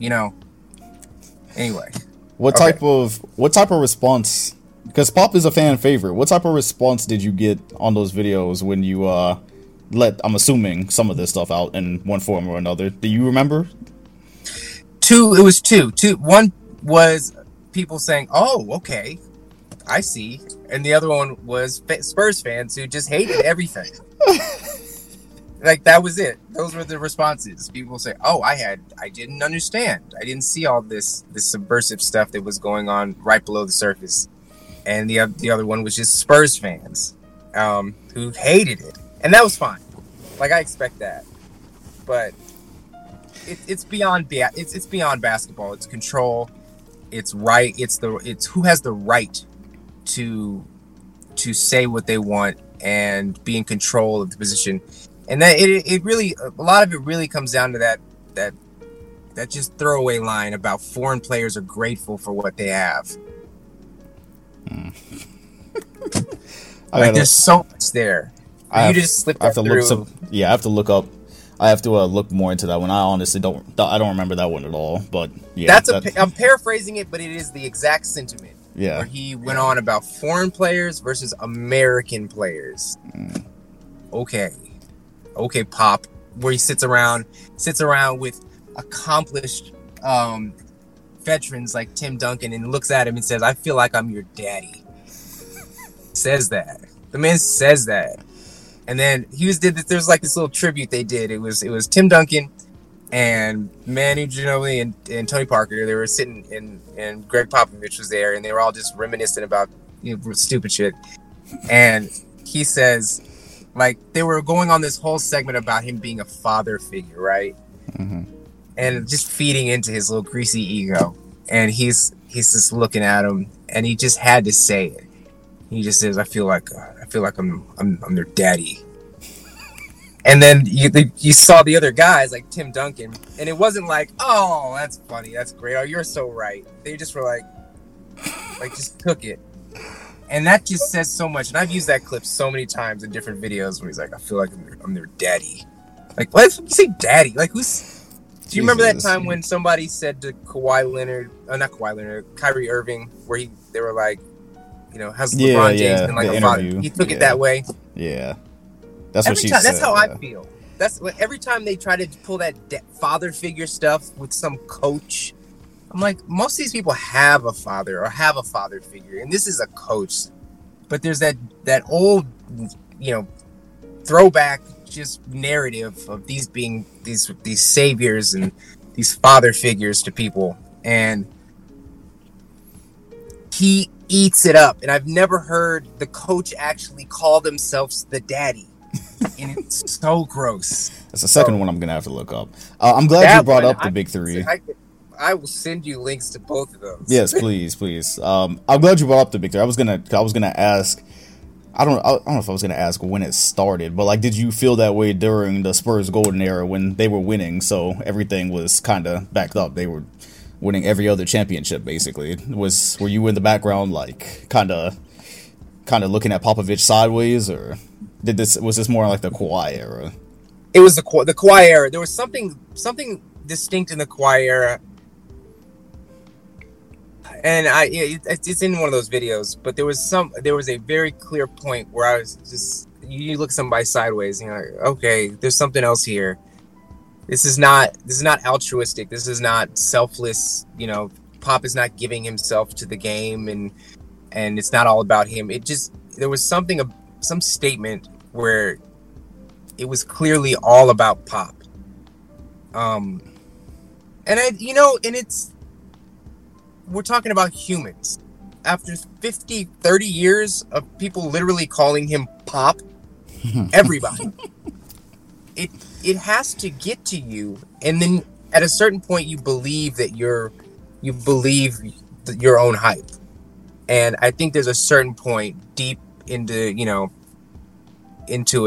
Anyway. What type of response? Because Pop is a fan favorite. What type of response did you get on those videos when you I'm assuming, some of this stuff out in one form or another? Do you remember? It was two. One was people saying, oh, okay, I see. And the other one was Spurs fans who just hated everything. Like, that was it. Those were the responses. People say, oh, I didn't understand. I didn't see all this subversive stuff that was going on right below the surface. And the other one was just Spurs fans who hated it. And that was fine. Like, I expect that. But it's beyond basketball. It's control. It's right. It's who has the right to say what they want and be in control of the position. And that it really, a lot of it really comes down to that just throwaway line about foreign players are grateful for what they have. There's so much there. I have to look up. I have to look more into that one. I honestly don't remember that one at all. But yeah, I'm paraphrasing it, but it is the exact sentiment. Yeah, where he went on about foreign players versus American players. Mm. Okay, Pop. Where he sits around with accomplished veterans like Tim Duncan and looks at him and says, "I feel like I'm your daddy." Says that. The man says that. And then there's like this little tribute they did. It was Tim Duncan and Manu Ginobili and Tony Parker. They were sitting and Greg Popovich was there, and they were all just reminiscing about stupid shit. And he says, like, they were going on this whole segment about him being a father figure, right? Mm-hmm. And just feeding into his little greasy ego. And he's just looking at him, and he just had to say it. He just says, I feel like I'm their daddy. And then you saw the other guys like Tim Duncan, and it wasn't like, oh, that's funny, that's great, oh, you're so right. They just were like just took it, and that just says so much. And I've used that clip so many times in different videos where he's like, I feel like I'm their daddy. Like, why does he say daddy? Like, who's Do you remember that time when somebody said to Kyrie Irving, where they were like, you know, has LeBron James been like a father? He took it that way. Yeah. That's every what she time, said. That's how I feel. That's every time they try to pull that father figure stuff with some coach. I'm like, most of these people have a father or have a father figure, and this is a coach. But there's that old, you know, throwback just narrative of these being these saviors and these father figures to people, and he eats it up. And I've never heard the coach actually call themselves the daddy. And it's so gross. That's the second one I'm going to have to look up. I'm glad you brought up the big three. I will send you links to both of those. Yes, please. I'm glad you brought up the big three. I was gonna ask. I don't know if I was gonna ask when it started, but like, did you feel that way during the Spurs golden era when they were winning? So everything was kind of backed up. They were winning every other championship basically. Were you in the background, like kind of looking at Popovich sideways, or was this more like the Kawhi era? It was the Kawhi era. There was something distinct in the Kawhi era. And it's in one of those videos, but there was a very clear point where I was just, you look somebody sideways and you're like, okay, there's something else here. This is not altruistic. This is not selfless. You know, Pop is not giving himself to the game, and it's not all about him. It just, there was some statement where it was clearly all about Pop. And I, you know, and it's, we're talking about humans. After 30 years of people literally calling him Pop, everybody, it has to get to you, and then at a certain point, you believe that you believe your own hype. And I think there's a certain point deep into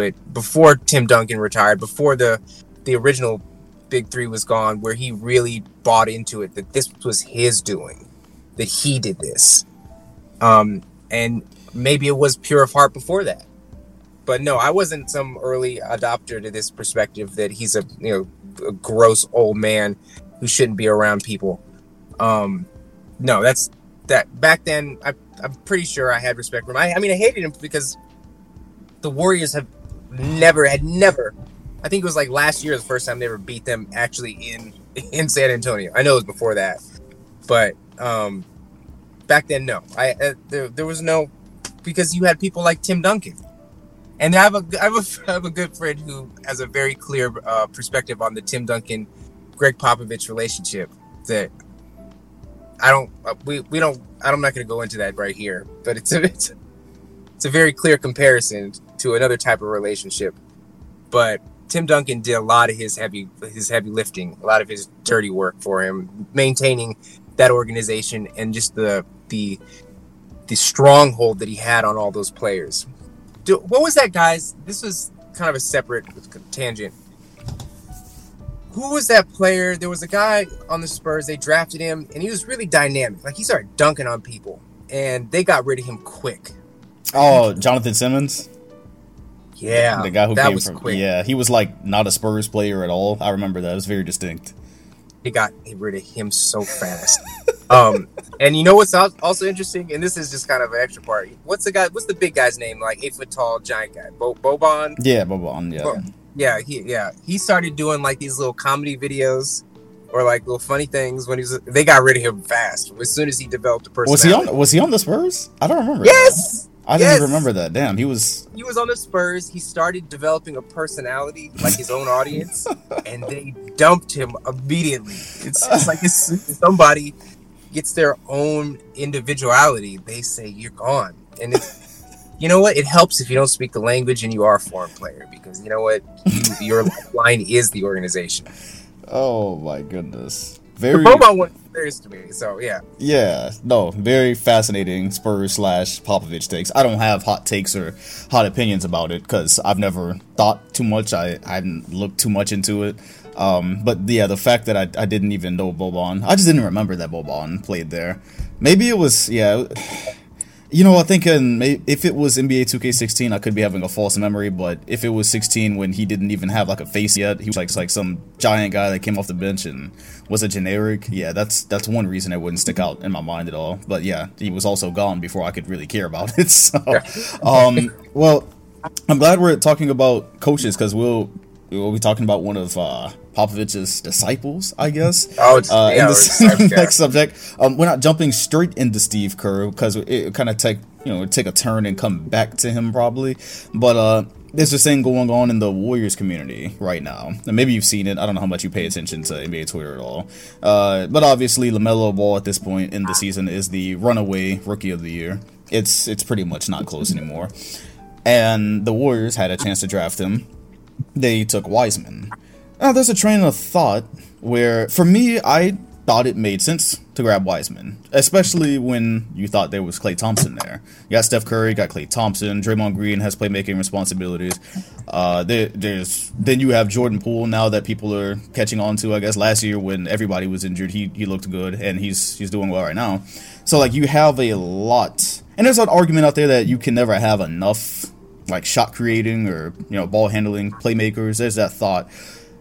it before Tim Duncan retired, before the original Big Three was gone, where he really bought into it that this was his doing. That he did this. And maybe it was pure of heart before that. But no, I wasn't some early adopter to this perspective that he's a gross old man who shouldn't be around people. No, that's that. Back then, I'm pretty sure I had respect for him. I mean, I hated him because the Warriors had never. I think it was like last year the first time they ever beat them actually in San Antonio. I know it was before that, but back then, no, there was no, because you had people like Tim Duncan, and I have a good friend who has a very clear perspective on the Tim Duncan, Greg Popovich relationship that I'm not going to go into that right here, but it's a very clear comparison to another type of relationship. But Tim Duncan did a lot of his heavy lifting, a lot of his dirty work for him, maintaining that organization and just the stronghold that he had on all those players. What was that, guys? This was kind of a separate tangent. Who was that player? There was a guy on the Spurs. They drafted him, and he was really dynamic. Like, he started dunking on people, and they got rid of him quick. Oh, Jonathan Simmons? Yeah, the guy who came from quick. Yeah, he was like not a Spurs player at all. I remember that. It was very distinct. They got rid of him so fast. And you know what's also interesting, and this is just kind of an extra part. What's the big guy's name? Like 8 foot tall giant guy, Boban. Yeah, Boban. Yeah, He started doing like these little comedy videos or like little funny things when they got rid of him fast as soon as he developed a personality. Was he on the Spurs? I don't remember. Yes. I didn't remember that. Damn, he was on the Spurs. He started developing a personality like his own audience, and they dumped him immediately. It's like if somebody gets their own individuality, they say you're gone. And you know what? It helps if you don't speak the language and you are a foreign player, because you know what? Your line is the organization. Oh my goodness. Very, the Boban one is to me, so yeah. Yeah, no, very fascinating Spurs / Popovich takes. I don't have hot takes or hot opinions about it because I've never thought too much. I hadn't looked too much into it. But yeah, the fact that I didn't even know Boban, I just didn't remember that Boban played there. Maybe it was, yeah. You know, I think if it was NBA 2K16, I could be having a false memory, but if it was 16 when he didn't even have like a face yet, he was like some giant guy that came off the bench and was a generic. Yeah, that's one reason it wouldn't stick out in my mind at all. But yeah, he was also gone before I could really care about it. So, well, I'm glad we're talking about coaches because we'll be talking about one of Popovich's disciples, I guess. Oh, it's in the next subject. We're not jumping straight into Steve Kerr because it kind of take a turn and come back to him probably. But there's this thing going on in the Warriors community right now. And maybe you've seen it. I don't know how much you pay attention to NBA Twitter at all. But obviously, LaMelo Ball at this point in the season is the runaway Rookie of the Year. It's pretty much not close anymore. And the Warriors had a chance to draft him. They took Wiseman. Now, there's a train of thought where, for me, I thought it made sense to grab Wiseman, especially when you thought there was Klay Thompson there. You got Steph Curry, got Klay Thompson, Draymond Green has playmaking responsibilities. Then you have Jordan Poole now that people are catching on to. I guess last year when everybody was injured, he looked good, and he's doing well right now. So, like, you have a lot. And there's an argument out there that you can never have enough like shot creating or ball handling playmakers. There's that thought,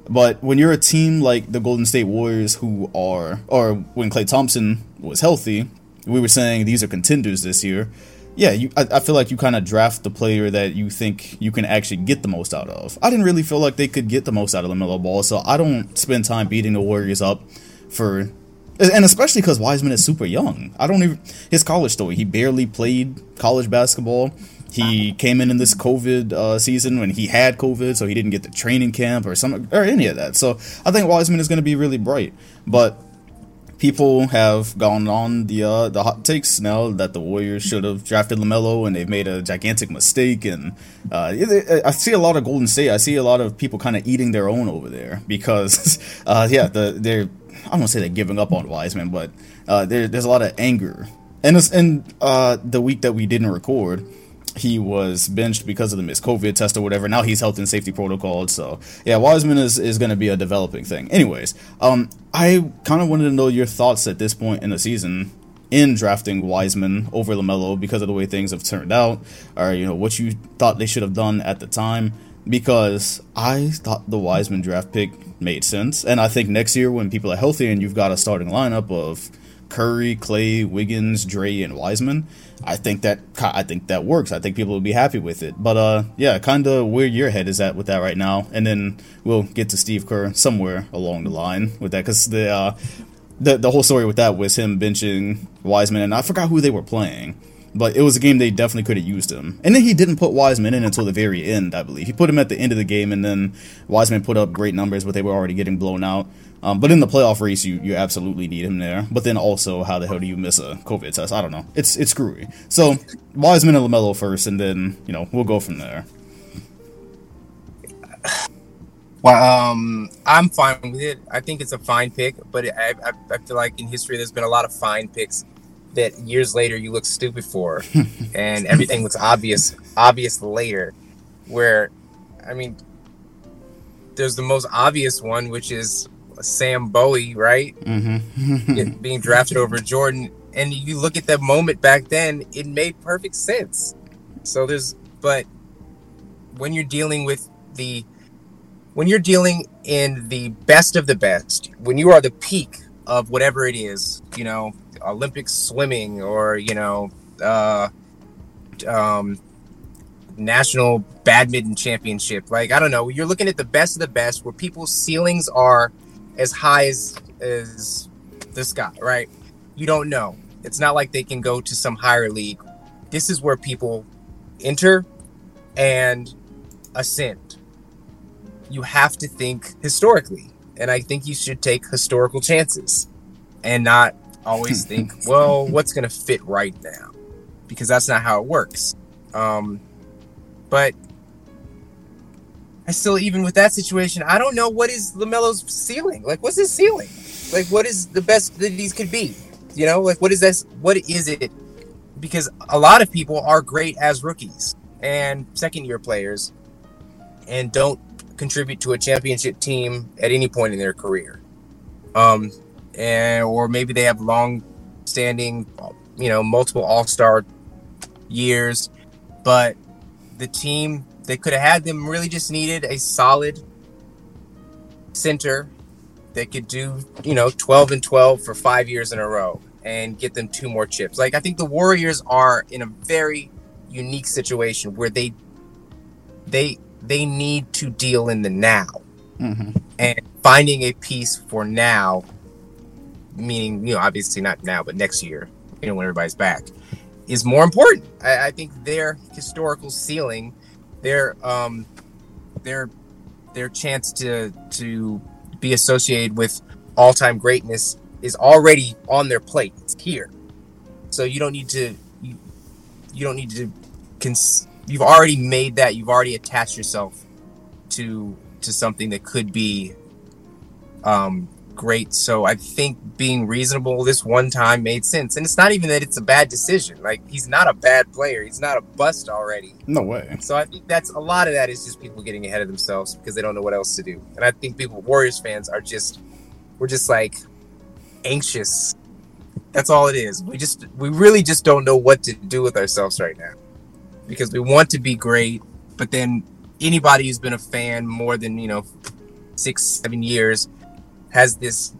but when you're a team like the Golden State Warriors, when Klay Thompson was healthy, we were saying these are contenders this year. Yeah, I feel like you kind of draft the player that you think you can actually get the most out of. I didn't really feel like they could get the most out of LaMelo Ball, so I don't spend time beating the Warriors up for, and especially because Wiseman is super young. His college story, he barely played college basketball. He came in this COVID season when he had COVID, so he didn't get the training camp or any of that. So I think Wiseman is going to be really bright. But people have gone on the hot takes now that the Warriors should have drafted LaMelo, and they've made a gigantic mistake. And I see a lot of Golden State. I see a lot of people kind of eating their own over there because, they're I don't want to say they're giving up on Wiseman, but there's a lot of anger. And the week that we didn't record, he was benched because of the missed COVID test or whatever. Now he's health and safety protocolled. So, yeah, Wiseman is going to be a developing thing. Anyways, I kind of wanted to know your thoughts at this point in the season in drafting Wiseman over LaMelo because of the way things have turned out, or, what you thought they should have done at the time, because I thought the Wiseman draft pick made sense. And I think next year when people are healthy and you've got a starting lineup of Curry, Klay, Wiggins, Dre, and Wiseman, I think that works. I think people will be happy with it. But kind of where your head is at with that right now, and then we'll get to Steve Kerr somewhere along the line with that, because the whole story with that was him benching Wiseman, and I forgot who they were playing, but it was a game they definitely could have used him. And then he didn't put Wiseman in until the very end, I believe. He put him at the end of the game, and then Wiseman put up great numbers, but they were already getting blown out. But in the playoff race, you absolutely need him there. But then also, how the hell do you miss a COVID test? I don't know. It's screwy. So, Wiseman and LaMelo first, and then, we'll go from there. Well, I'm fine with it. I think it's a fine pick, but I feel like in history, there's been a lot of fine picks that years later you look stupid for, and everything looks obvious later, where, I mean, there's the most obvious one, which is Sam Bowie, right? Mm-hmm. Being drafted over Jordan, and you look at that moment back then, it made perfect sense. So but when you're dealing in the best of the best, when you are the peak of whatever it is, Olympic swimming or national badminton championship, like I don't know, you're looking at the best of the best where people's ceilings are as high as this guy, right? You don't know. It's not like they can go to some higher league. This is where people enter and ascend. You have to think historically. And I think you should take historical chances and not always think, well, what's going to fit right now? Because that's not how it works. But I still, even with that situation, I don't know what is LaMelo's ceiling. Like, what's his ceiling? Like, what is the best that these could be? Like, what is this? What is it? Because a lot of people are great as rookies and second-year players and don't contribute to a championship team at any point in their career. Or maybe they have long-standing, multiple all-star years, but the team they could have had them really just needed a solid center that could do, 12 and 12 for 5 years in a row and get them two more chips. Like, I think the Warriors are in a very unique situation where they need to deal in the now. Mm-hmm. And finding a piece for now, meaning, obviously not now, but next year, when everybody's back, is more important. I think their historical ceiling, their chance to be associated with all-time greatness is already on their plate. It's here. So you've already made that. You've already attached yourself to something that could be great. So I think being reasonable this one time made sense. And it's not even that it's a bad decision. Like, he's not a bad player. He's not a bust already. No way. So I think that's a lot of that is just people getting ahead of themselves because they don't know what else to do. And I think Warriors fans are we're just like anxious. That's all it is. We really just don't know what to do with ourselves right now because we want to be great, but then anybody who's been a fan more than 6-7 years has this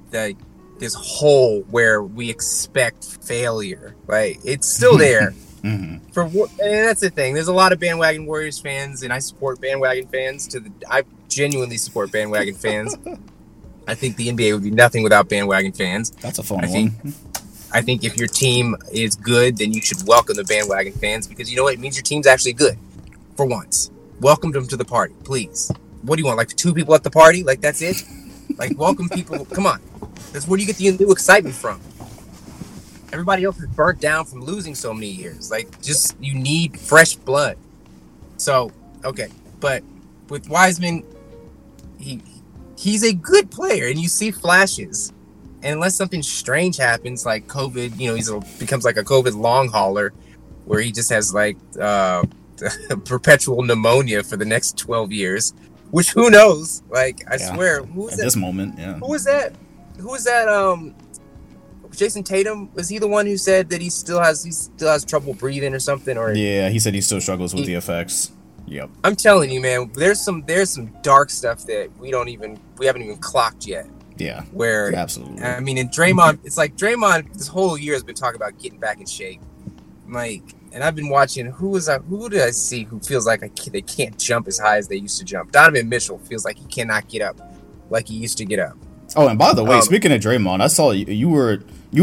hole where we expect failure. Like, it's still there. Mm-hmm. And that's the thing. There's a lot of bandwagon Warriors fans, and I support bandwagon fans. I genuinely support bandwagon fans. I think the NBA would be nothing without bandwagon fans. That's a fun one. I think if your team is good, then you should welcome the bandwagon fans because you know what? It means your team's actually good for once. Welcome them to the party, please. What do you want? Like, 2 people at the party? Like, that's it? Like, welcome people. Come on. That's where you get the new excitement from. Everybody else is burnt down from losing so many years. Like, just, you need fresh blood. So, okay. But with Wiseman, he's a good player, and you see flashes. And unless something strange happens, like COVID, becomes like a COVID long hauler where he just has, like, perpetual pneumonia for the next 12 years, which who knows? Like, I swear, who's at that? This moment, yeah. Who was that? Who was that? Jason Tatum, was he the one who said that he still has trouble breathing or something? Or yeah, he said he still struggles with the effects. Yep. I'm telling you, man, there's some dark stuff that we haven't even clocked yet. Yeah. Where absolutely, I mean, and Draymond, it's like Draymond this whole year has been talking about getting back in shape, like. And I've been watching, who did I see who feels like they can't jump as high as they used to jump? Donovan Mitchell feels like he cannot get up like he used to get up. Oh, and by the way, speaking of Draymond, I saw you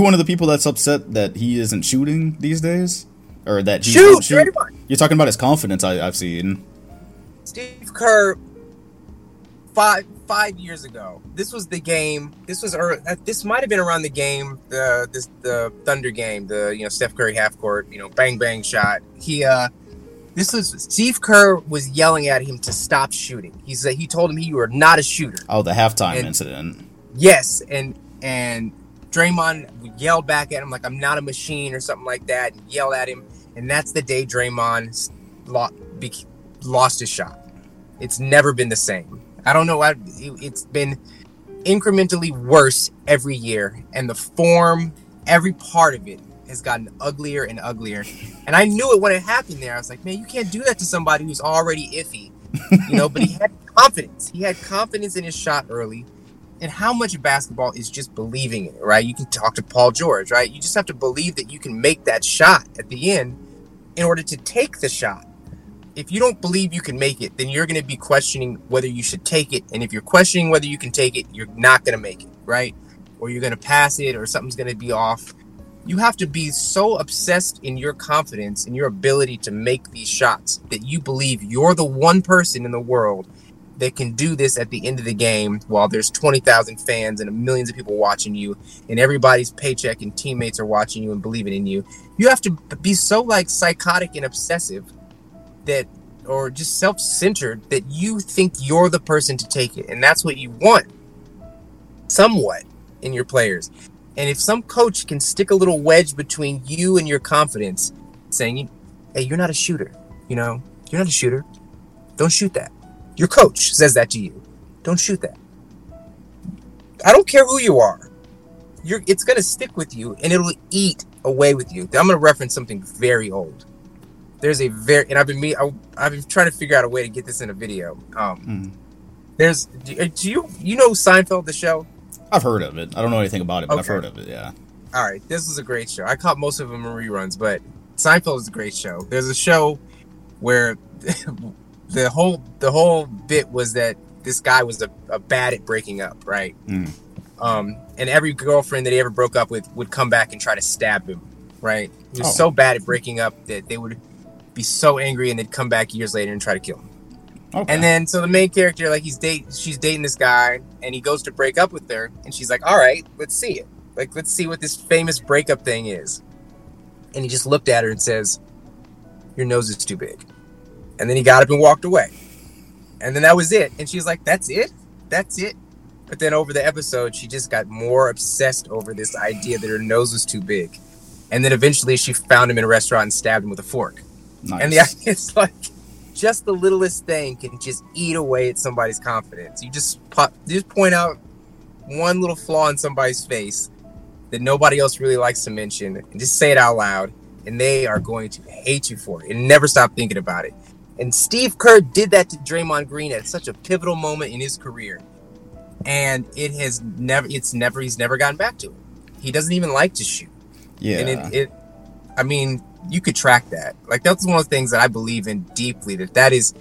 one of the people that's upset that he isn't shooting these days? Or that he won't shoot? Draymond. You're talking about his confidence, I've seen. Steve Kerr, five years ago, this was the game, this might have been around the game, the Thunder game, the Steph Curry half court, bang bang shot. Steve Kerr was yelling at him to stop shooting. He said, he told him you were not a shooter. Oh, the halftime incident. Yes, and Draymond yelled back at him like, I'm not a machine or something like that, and yelled at him, and that's the day Draymond lost his shot. It's never been the same. I don't know. It's been incrementally worse every year. And the form, every part of it has gotten uglier and uglier. And I knew it when it happened there. I was like, man, you can't do that to somebody who's already iffy. But he had confidence. He had confidence in his shot early. And how much of basketball is just believing it, right? You can talk to Paul George, right? You just have to believe that you can make that shot at the end in order to take the shot. If you don't believe you can make it, then you're going to be questioning whether you should take it. And if you're questioning whether you can take it, you're not going to make it, right? Or you're going to pass it, or something's going to be off. You have to be so obsessed in your confidence and your ability to make these shots that you believe you're the one person in the world that can do this at the end of the game while there's 20,000 fans and millions of people watching you and everybody's paycheck and teammates are watching you and believing in you. You have to be so, like, psychotic and obsessive that, or just self-centered, that you think you're the person to take it. And that's what you want somewhat in your players. And if some coach can stick a little wedge between you and your confidence, saying, hey, you're not a shooter, you're not a shooter, don't shoot that. Your coach says that to you, don't shoot that. I don't care who you are, it's going to stick with you, and it'll eat away with you. I'm going to reference something very old. there's a very, and I've been trying to figure out a way to get this in a video. There's, do you know Seinfeld, the show? I've heard of it. I don't know anything about it, but okay. I've heard of it. Yeah. All right. This is a great show. I caught most of them in reruns, but Seinfeld is a great show. There's a show where the whole bit was that this guy was a bad at breaking up. Right. And every girlfriend that he ever broke up with would come back and try to stab him. Right. He was so bad at breaking up that they would be so angry and they'd come back years later and try to kill him. Okay. And then, so the main character, like, she's dating this guy, and he goes to break up with her, and she's like, all right, let's see it. Like, let's see what this famous breakup thing is. And he just looked at her and says, your nose is too big. And then he got up and walked away. And then that was it. And she's like, that's it? That's it? But then over the episode, she just got more obsessed over this idea that her nose was too big. And then eventually she found him in a restaurant and stabbed him with a fork. Nice. And the idea is like... just the littlest thing can just eat away at somebody's confidence. You just point out one little flaw in somebody's face that nobody else really likes to mention, and just say it out loud, and they are going to hate you for it and never stop thinking about it. And Steve Kerr did that to Draymond Green at such a pivotal moment in his career, and he's never gotten back to it. He doesn't even like to shoot. Yeah, and I mean. You could track that. Like, that's one of the things that I believe in deeply, that is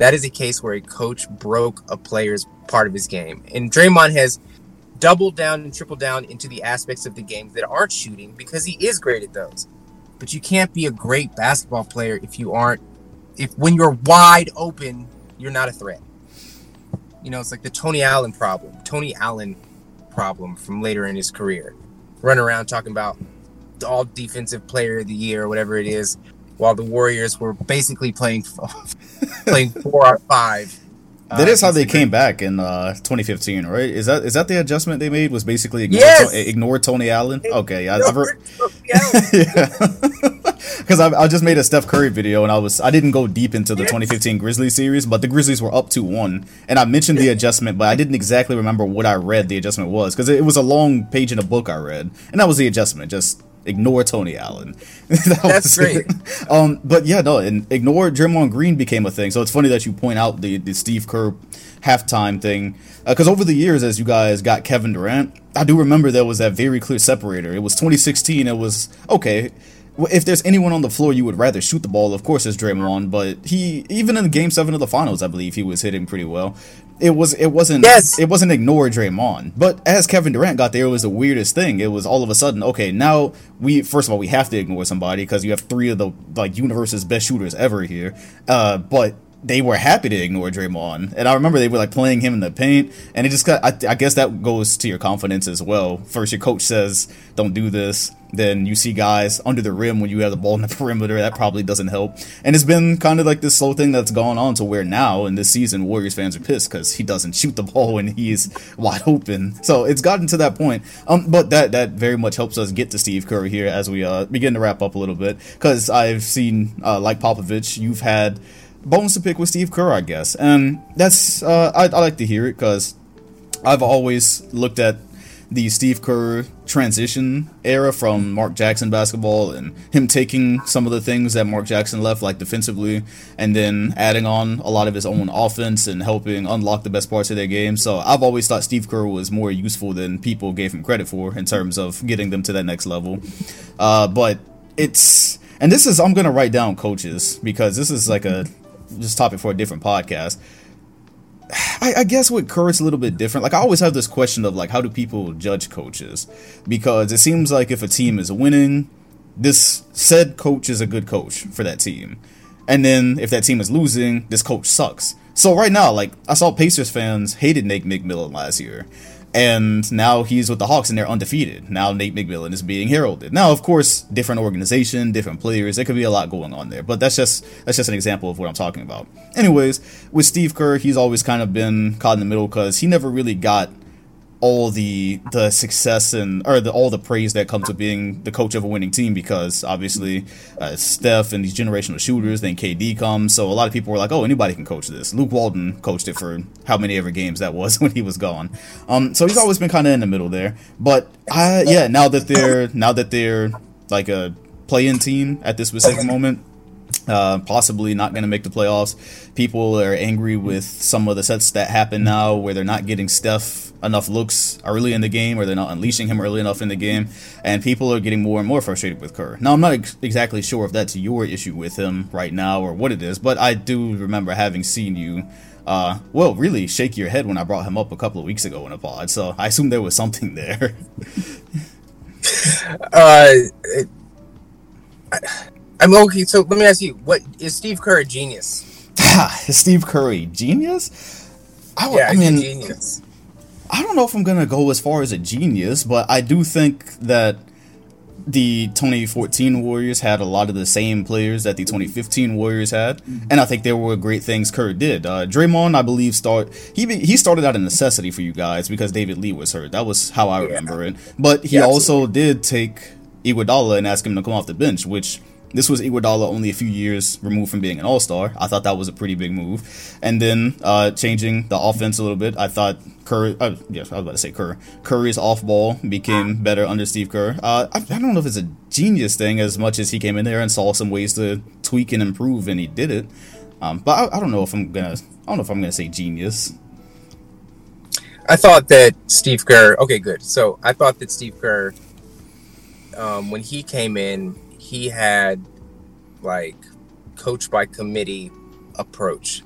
a case where a coach broke a player's part of his game. And Draymond has doubled down and tripled down into the aspects of the game that aren't shooting because he is great at those. But you can't be a great basketball player if when you're wide open, you're not a threat. You know, it's like the Tony Allen problem from later in his career. Run around talking about all defensive player of the year or whatever it is, while the Warriors were basically playing 4 out of 5. That is how they came back in 2015, right? Is that the adjustment they made, was basically ignore Tony Allen? Okay, yeah, I've heard. Because I just made a Steph Curry video, and I didn't go deep into the 2015 Grizzlies series, but the Grizzlies were up 2-1, and I mentioned the adjustment, but I didn't exactly remember what I read the adjustment was, because it was a long page in a book I read, and that was the adjustment, just... ignore Tony Allen. That's great. But yeah, no, and ignore Draymond Green became a thing. So it's funny that you point out the Steve Kerr halftime thing. Because over the years, as you guys got Kevin Durant, I do remember there was that very clear separator. It was 2016. It was, okay, if there's anyone on the floor you would rather shoot the ball, of course it's Draymond. But he, even in Game 7 of the Finals, I believe he was hitting pretty well. It wasn't ignore Draymond. But as Kevin Durant got there, it was the weirdest thing. It was all of a sudden, okay, now we have to ignore somebody because you have 3 of the universe's best shooters ever here. But they were happy to ignore Draymond, and I remember they were playing him in the paint, and it just got. I guess that goes to your confidence as well. First, your coach says don't do this. Then you see guys under the rim when you have the ball in the perimeter. That probably doesn't help. And it's been kind of like this slow thing that's gone on to where now in this season, Warriors fans are pissed because he doesn't shoot the ball when he's wide open. So it's gotten to that point. But that very much helps us get to Steve Curry here as we begin to wrap up a little bit, because I've seen like Popovich, you've had bones to pick with Steve Kerr, I guess. And that's I like to hear it, because I've always looked at the Steve Kerr transition era from Mark Jackson basketball, and him taking some of the things that Mark Jackson left, like defensively, and then adding on a lot of his own offense and helping unlock the best parts of their game. So I've always thought Steve Kerr was more useful than people gave him credit for in terms of getting them to that next level. But it's, and this is, I'm going to write down coaches, because this is like a just topic for a different podcast. I guess with Kerr it's a little bit different. Like, I always have this question of how do people judge coaches? Because it seems like if a team is winning, this said coach is a good coach for that team. And then if that team is losing, this coach sucks. So right now, I saw Pacers fans hated Nate McMillan last year. And now he's with the Hawks and they're undefeated. Now Nate McMillan is being heralded. Now, of course, different organization, different players. There could be a lot going on there. But that's just an example of what I'm talking about. Anyways, with Steve Kerr, he's always kind of been caught in the middle because he never really got all the success and all the praise that comes with being the coach of a winning team, because obviously Steph and these generational shooters, then KD comes, so a lot of people were like, oh, anybody can coach this. Luke Walton coached it for how many ever games that was when he was gone, so he's always been kind of in the middle there. But now that they're like a play-in team at this specific moment, Possibly not going to make the playoffs. People are angry with some of the sets that happen now where they're not getting Steph enough looks early in the game, or they're not unleashing him early enough in the game, and people are getting more and more frustrated with Kerr. Now, I'm not exactly sure if that's your issue with him right now or what it is, but I do remember having seen you really shake your head when I brought him up a couple of weeks ago in a pod, so I assume there was something there. I'm okay, so let me ask you, what is Steve Kerr a genius? Is Steve Curry genius? I mean, genius. I don't know if I'm going to go as far as a genius, but I do think that the 2014 Warriors had a lot of the same players that the 2015 Warriors had, and I think there were great things Kerr did. Draymond, I believe, started out of necessity for you guys because David Lee was hurt. That was how I remember it. But he also did take Iguodala and ask him to come off the bench, which... this was Iguodala only a few years removed from being an all-star. I thought that was a pretty big move. And then changing the offense a little bit, I thought Curry's off-ball became better under Steve Kerr. I don't know if it's a genius thing as much as he came in there and saw some ways to tweak and improve, and he did it. But I don't know if I'm gonna. I don't know if I'm gonna say genius. I thought that Steve Kerr. Okay, good. So I thought that Steve Kerr, when he came in, he had like coach by committee approach,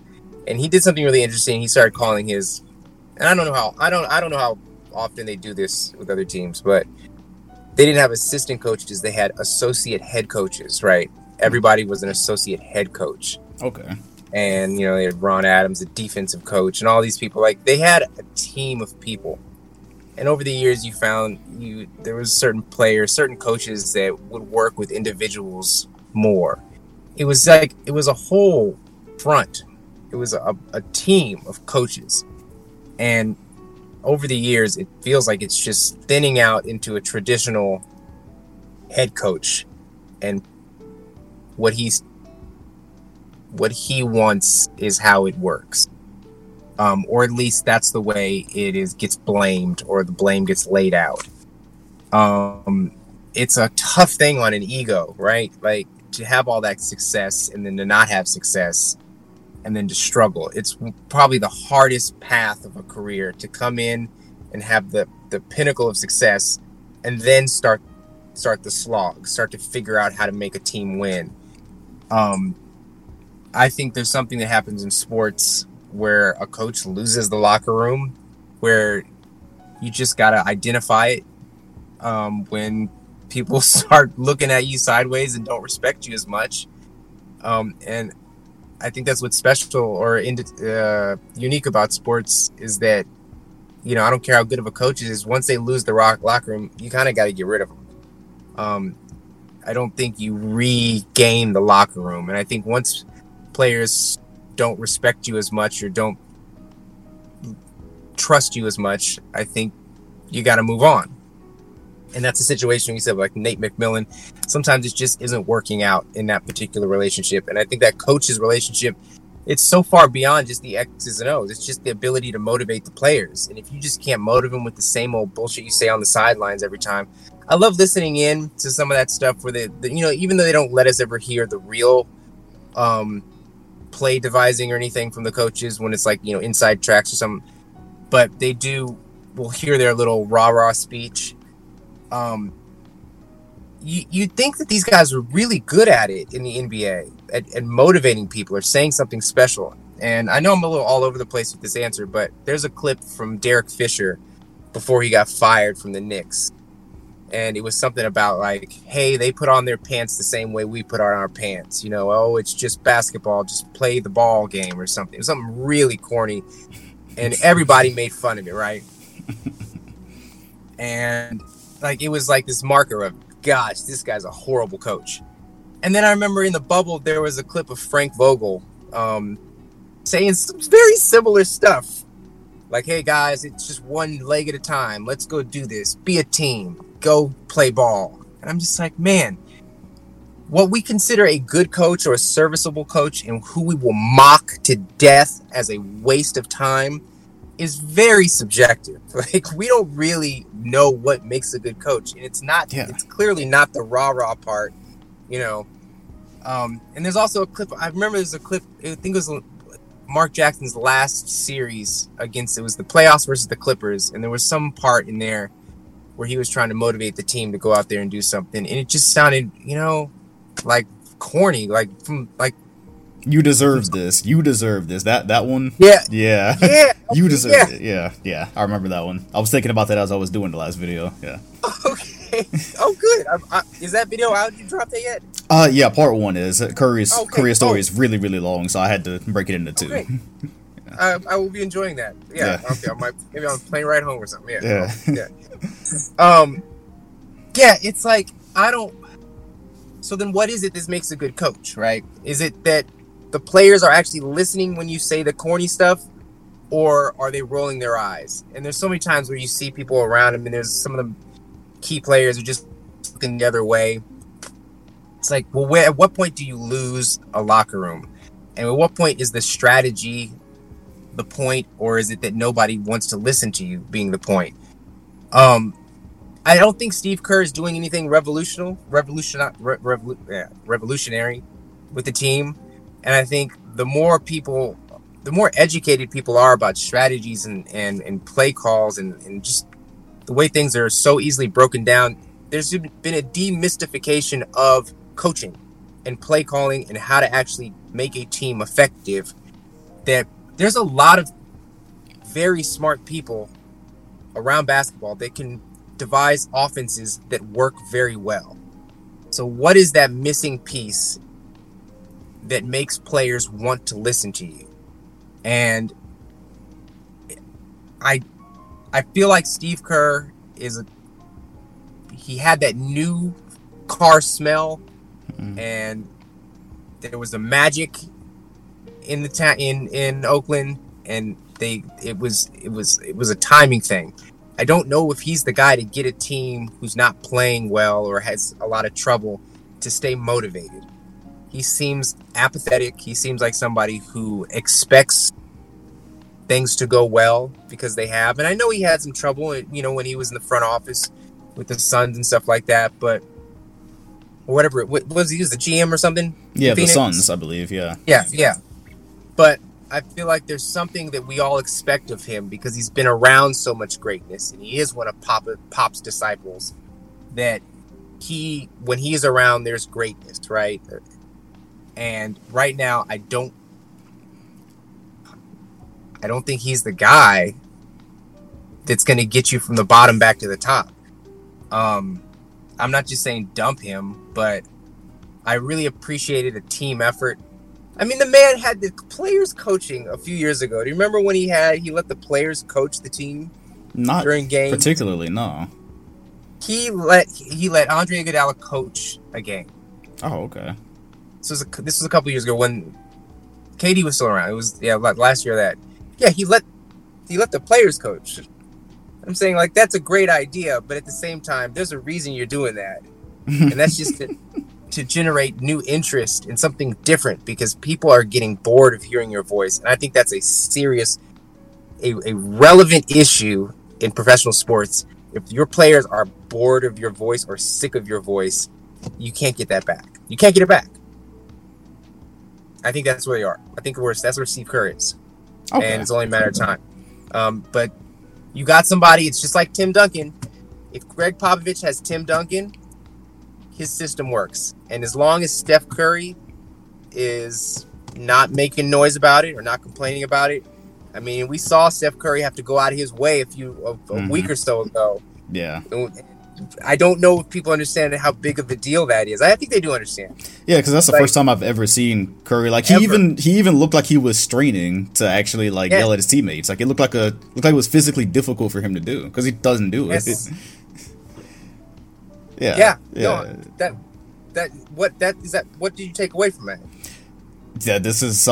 and he did something really interesting. He started calling his, and I don't know how often they do this with other teams, but they didn't have assistant coaches. They had associate head coaches, right? Everybody was an associate head coach. Okay. And, you know, they had Ron Adams, a defensive coach, and all these people, like they had a team of people. And over the years, there was certain players, certain coaches that would work with individuals more. It was like, it was a whole front. It was a team of coaches. And over the years, it feels like it's just thinning out into a traditional head coach and what he wants is how it works. Or at least that's the way it is, gets blamed, or the blame gets laid out. It's a tough thing on an ego, right? Like to have all that success and then to not have success and then to struggle. It's probably the hardest path of a career to come in and have the pinnacle of success and then start the slog, start to figure out how to make a team win. I think there's something that happens in sports where a coach loses the locker room, where you just got to identify it when people start looking at you sideways and don't respect you as much. And I think that's what's special or unique about sports is that, you know, I don't care how good of a coach is, once they lose the locker room, you kind of got to get rid of them. I don't think you regain the locker room. And I think once players don't respect you as much or don't trust you as much, I think you got to move on. And that's a situation you said, like Nate McMillan, sometimes it just isn't working out in that particular relationship. And I think that coach's relationship, it's so far beyond just the X's and O's. It's just the ability to motivate the players. And if you just can't motivate them with the same old bullshit you say on the sidelines every time, I love listening in to some of that stuff where they you know, even though they don't let us ever hear the real, play devising or anything from the coaches when it's like, you know, inside tracks or something, but they do, we'll hear their little rah-rah speech. You'd think that these guys were really good at it in the NBA at motivating people or saying something special. And I know I'm a little all over the place with this answer, but there's a clip from Derek Fisher before he got fired from the Knicks. And it was something about like, hey, they put on their pants the same way we put on our pants. You know, oh, it's just basketball. Just play the ball game or something. It was something really corny. And everybody made fun of it, right? And like it was like this marker of, gosh, this guy's a horrible coach. And then I remember in the bubble, there was a clip of Frank Vogel saying some very similar stuff. Like, hey, guys, it's just one leg at a time. Let's go do this. Be a team. Go play ball. And I'm just like, man, what we consider a good coach or a serviceable coach and who we will mock to death as a waste of time is very subjective. Like, we don't really know what makes a good coach. And it's not, it's clearly not the rah-rah part, you know, And there's also a clip. I remember there's a clip. I think it was Mark Jackson's last series against, it was the playoffs versus the Clippers. And there was some part in there where he was trying to motivate the team to go out there and do something. And it just sounded, you know, like corny, like from like, you deserve this. You deserve this. That one. Yeah. You deserve it. Yeah. I remember that one. I was thinking about that as I was doing the last video. Yeah. Okay. Oh, good. Is that video out? You dropped it yet? Yeah. Part one is Curry's Korea story is really, really long, so I had to break it into two. Okay. I will be enjoying that. Yeah. Okay. Maybe I'm playing right home or something. Yeah. Yeah. It's like I don't. So then, what is it that makes a good coach? Right? Is it that the players are actually listening when you say the corny stuff, or are they rolling their eyes? And there's so many times where you see people around him, and there's some of the key players are just looking the other way. It's like, well, at what point do you lose a locker room? And at what point is the strategy the point, or is it that nobody wants to listen to you being the point? I don't think Steve Kerr is doing anything revolutionary with the team. And I think the more educated people are about strategies and play calls and just the way things are so easily broken down, there's been a demystification of coaching and play calling and how to actually make a team effective, that there's a lot of very smart people around basketball that can devise offenses that work very well. So what is that missing piece that makes players want to listen to you? And I feel like Steve Kerr he had that new car smell, and there was a magic in the in Oakland, and it was a timing thing. I don't know if he's the guy to get a team who's not playing well or has a lot of trouble to stay motivated. He seems apathetic. He seems like somebody who expects things to go well because they have. And I know he had some trouble, you know, when he was in the front office with the Suns and stuff like that. But whatever, he was the GM or something? Yeah, the Suns, I believe, yeah. Yeah. But I feel like there's something that we all expect of him because he's been around so much greatness. And he is one of Pop's disciples, that when he's around, there's greatness, right? And right now, I don't think he's the guy that's going to get you from the bottom back to the top. I'm not just saying dump him, but I really appreciated a team effort. I mean, the man had the players coaching a few years ago. Do you remember when he let the players coach the team? Not during games, particularly. No, he let Andre Iguodala coach a game. Oh, okay. So this was a couple years ago when KD was still around. It was last year that. Yeah, he let the players coach. I'm saying, like, that's a great idea, but at the same time, there's a reason you're doing that. And that's just to generate new interest in something different, because people are getting bored of hearing your voice. And I think that's a serious, a relevant issue in professional sports. If your players are bored of your voice or sick of your voice, you can't get that back. You can't get it back. I think that's where they are. I think that's where Steve Kerr is. Okay. And it's only a matter of time. But you got somebody, it's just like Tim Duncan. If Greg Popovich has Tim Duncan, his system works. And as long as Steph Curry is not making noise about it or not complaining about it, I mean, we saw Steph Curry have to go out of his way a week or so ago. Yeah. I don't know if people understand how big of a deal that is. I think they do understand. Yeah, because that's the first time I've ever seen Curry. Like, he even looked like he was straining to actually yell at his teammates. Like, it looked like it was physically difficult for him to do, because he doesn't do it. Yes. Yeah. No, what did you take away from that? Yeah, this is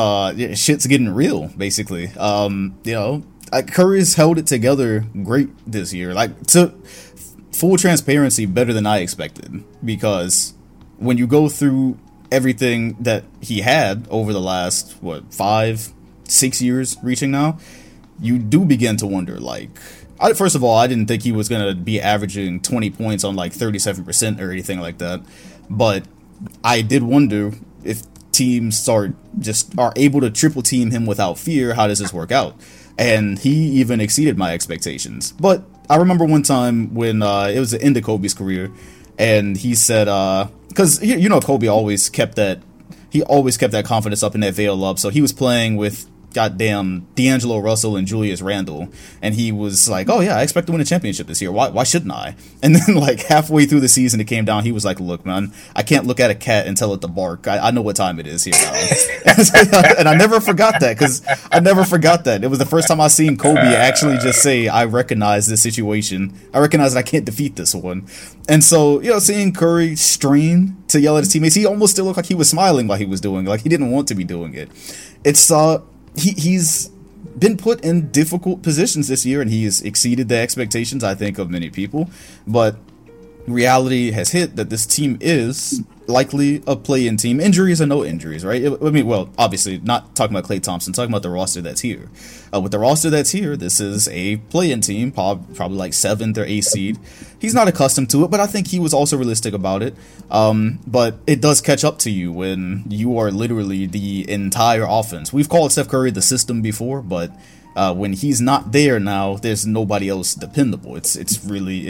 shit's getting real, basically. You know, Curry's held it together great this year. Like, to full transparency, better than I expected, because when you go through everything that he had over the last 5-6 years reaching now, you do begin to wonder, like, first of all, I didn't think he was going to be averaging 20 points on like 37% or anything like that, but I did wonder if teams are able to triple team him without fear, how does this work out? And he even exceeded my expectations. But I remember one time when it was the end of Kobe's career, and he said, because Kobe always kept that, he always kept that confidence up and that veil up. So he was playing with goddamn D'Angelo Russell and Julius Randle, and he was like, "Oh yeah, I expect to win a championship this year. Why shouldn't I?" And then like halfway through the season, it came down. He was like, "Look, man, I can't look at a cat and tell it to bark. I know what time it is here." And I never forgot that It was the first time I seen Kobe actually just say, "I recognize this situation. I recognize that I can't defeat this one." And so, seeing Curry strain to yell at his teammates, he almost still looked like he was smiling while he was doing it. Like he didn't want to be doing it. It's he's been put in difficult positions this year, and he has exceeded the expectations, I think, of many people. But reality has hit that this team is likely a play-in team. Injuries or no injuries, right? I mean, well, obviously, not talking about Klay Thompson, talking about the roster that's here. With the roster that's here, this is a play-in team, probably like 7th or 8th seed. He's not accustomed to it, but I think he was also realistic about it. But it does catch up to you when you are literally the entire offense. We've called Steph Curry the system before, but when he's not there now, there's nobody else dependable. It's really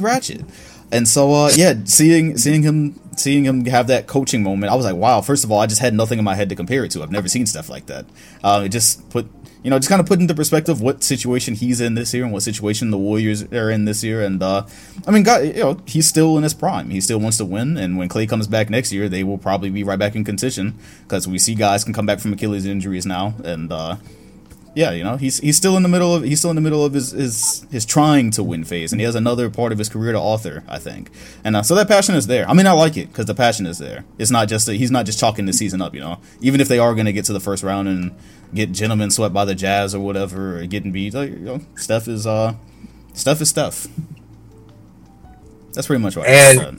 ratchet. And so, seeing him have that coaching moment, I was like, wow. First of all, I just had nothing in my head to compare it to. I've never seen stuff like that. It just put into perspective what situation he's in this year and what situation the Warriors are in this year. And I mean, God, he's still in his prime. He still wants to win. And when Klay comes back next year, they will probably be right back in contention because we see guys can come back from Achilles injuries now. And he's still in the middle of his trying to win phase, and he has another part of his career to author, I think. And so that passion is there. I mean, I like it because the passion is there. It's not just that he's not just chalking the season up, Even if they are going to get to the first round and get gentlemen swept by the Jazz or whatever, or getting beat, Steph is Steph. That's pretty much what I said.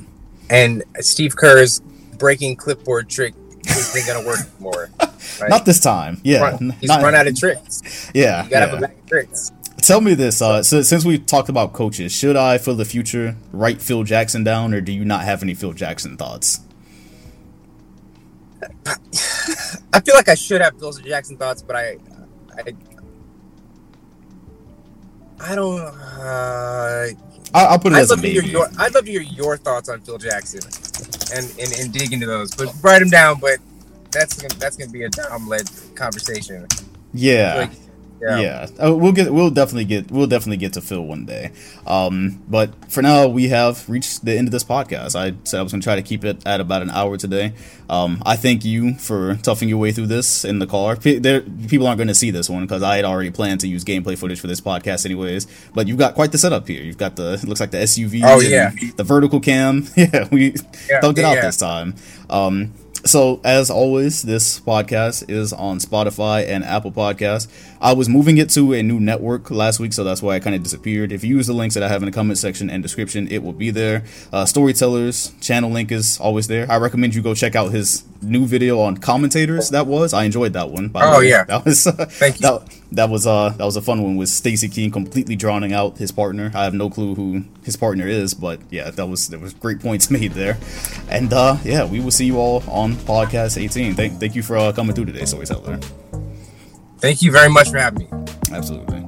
And Steve Kerr's breaking clipboard trick isn't going to work anymore. Right? Not this time. Yeah. He's run out of tricks. Yeah. You got to have a bag of tricks. Tell me this. So since we've talked about coaches, should I, for the future, write Phil Jackson down, or do you not have any Phil Jackson thoughts? I feel like I should have Phil Jackson thoughts, but I don't... I'll put it as a maybe. I'd love to hear your thoughts on Phil Jackson and dig into those. But write them down, but... That's gonna be a Dom-led conversation. Yeah, We'll definitely get to Phil one day. But for now, we have reached the end of this podcast. I said I was gonna try to keep it at about an hour today. I thank you for toughing your way through this in the car. People aren't gonna see this one because I had already planned to use gameplay footage for this podcast anyways. But you've got quite the setup here. You've got the, it looks like the SUV. Oh yeah, the vertical cam. Yeah, we thugged it out this time. So, as always, this podcast is on Spotify and Apple Podcasts. I was moving it to a new network last week, so that's why it kind of disappeared. If you use the links that I have in the comment section and description, it will be there. Storytellers channel link is always there. I recommend you go check out his new video on commentators. I enjoyed that one. Thank you. That was a fun one with Stacey King completely drowning out his partner. I have no clue who his partner is, but yeah, there was great points made there. And we will see you all on podcast 18. Thank you for coming through today, Storyteller. Thank you very much for having me. Absolutely.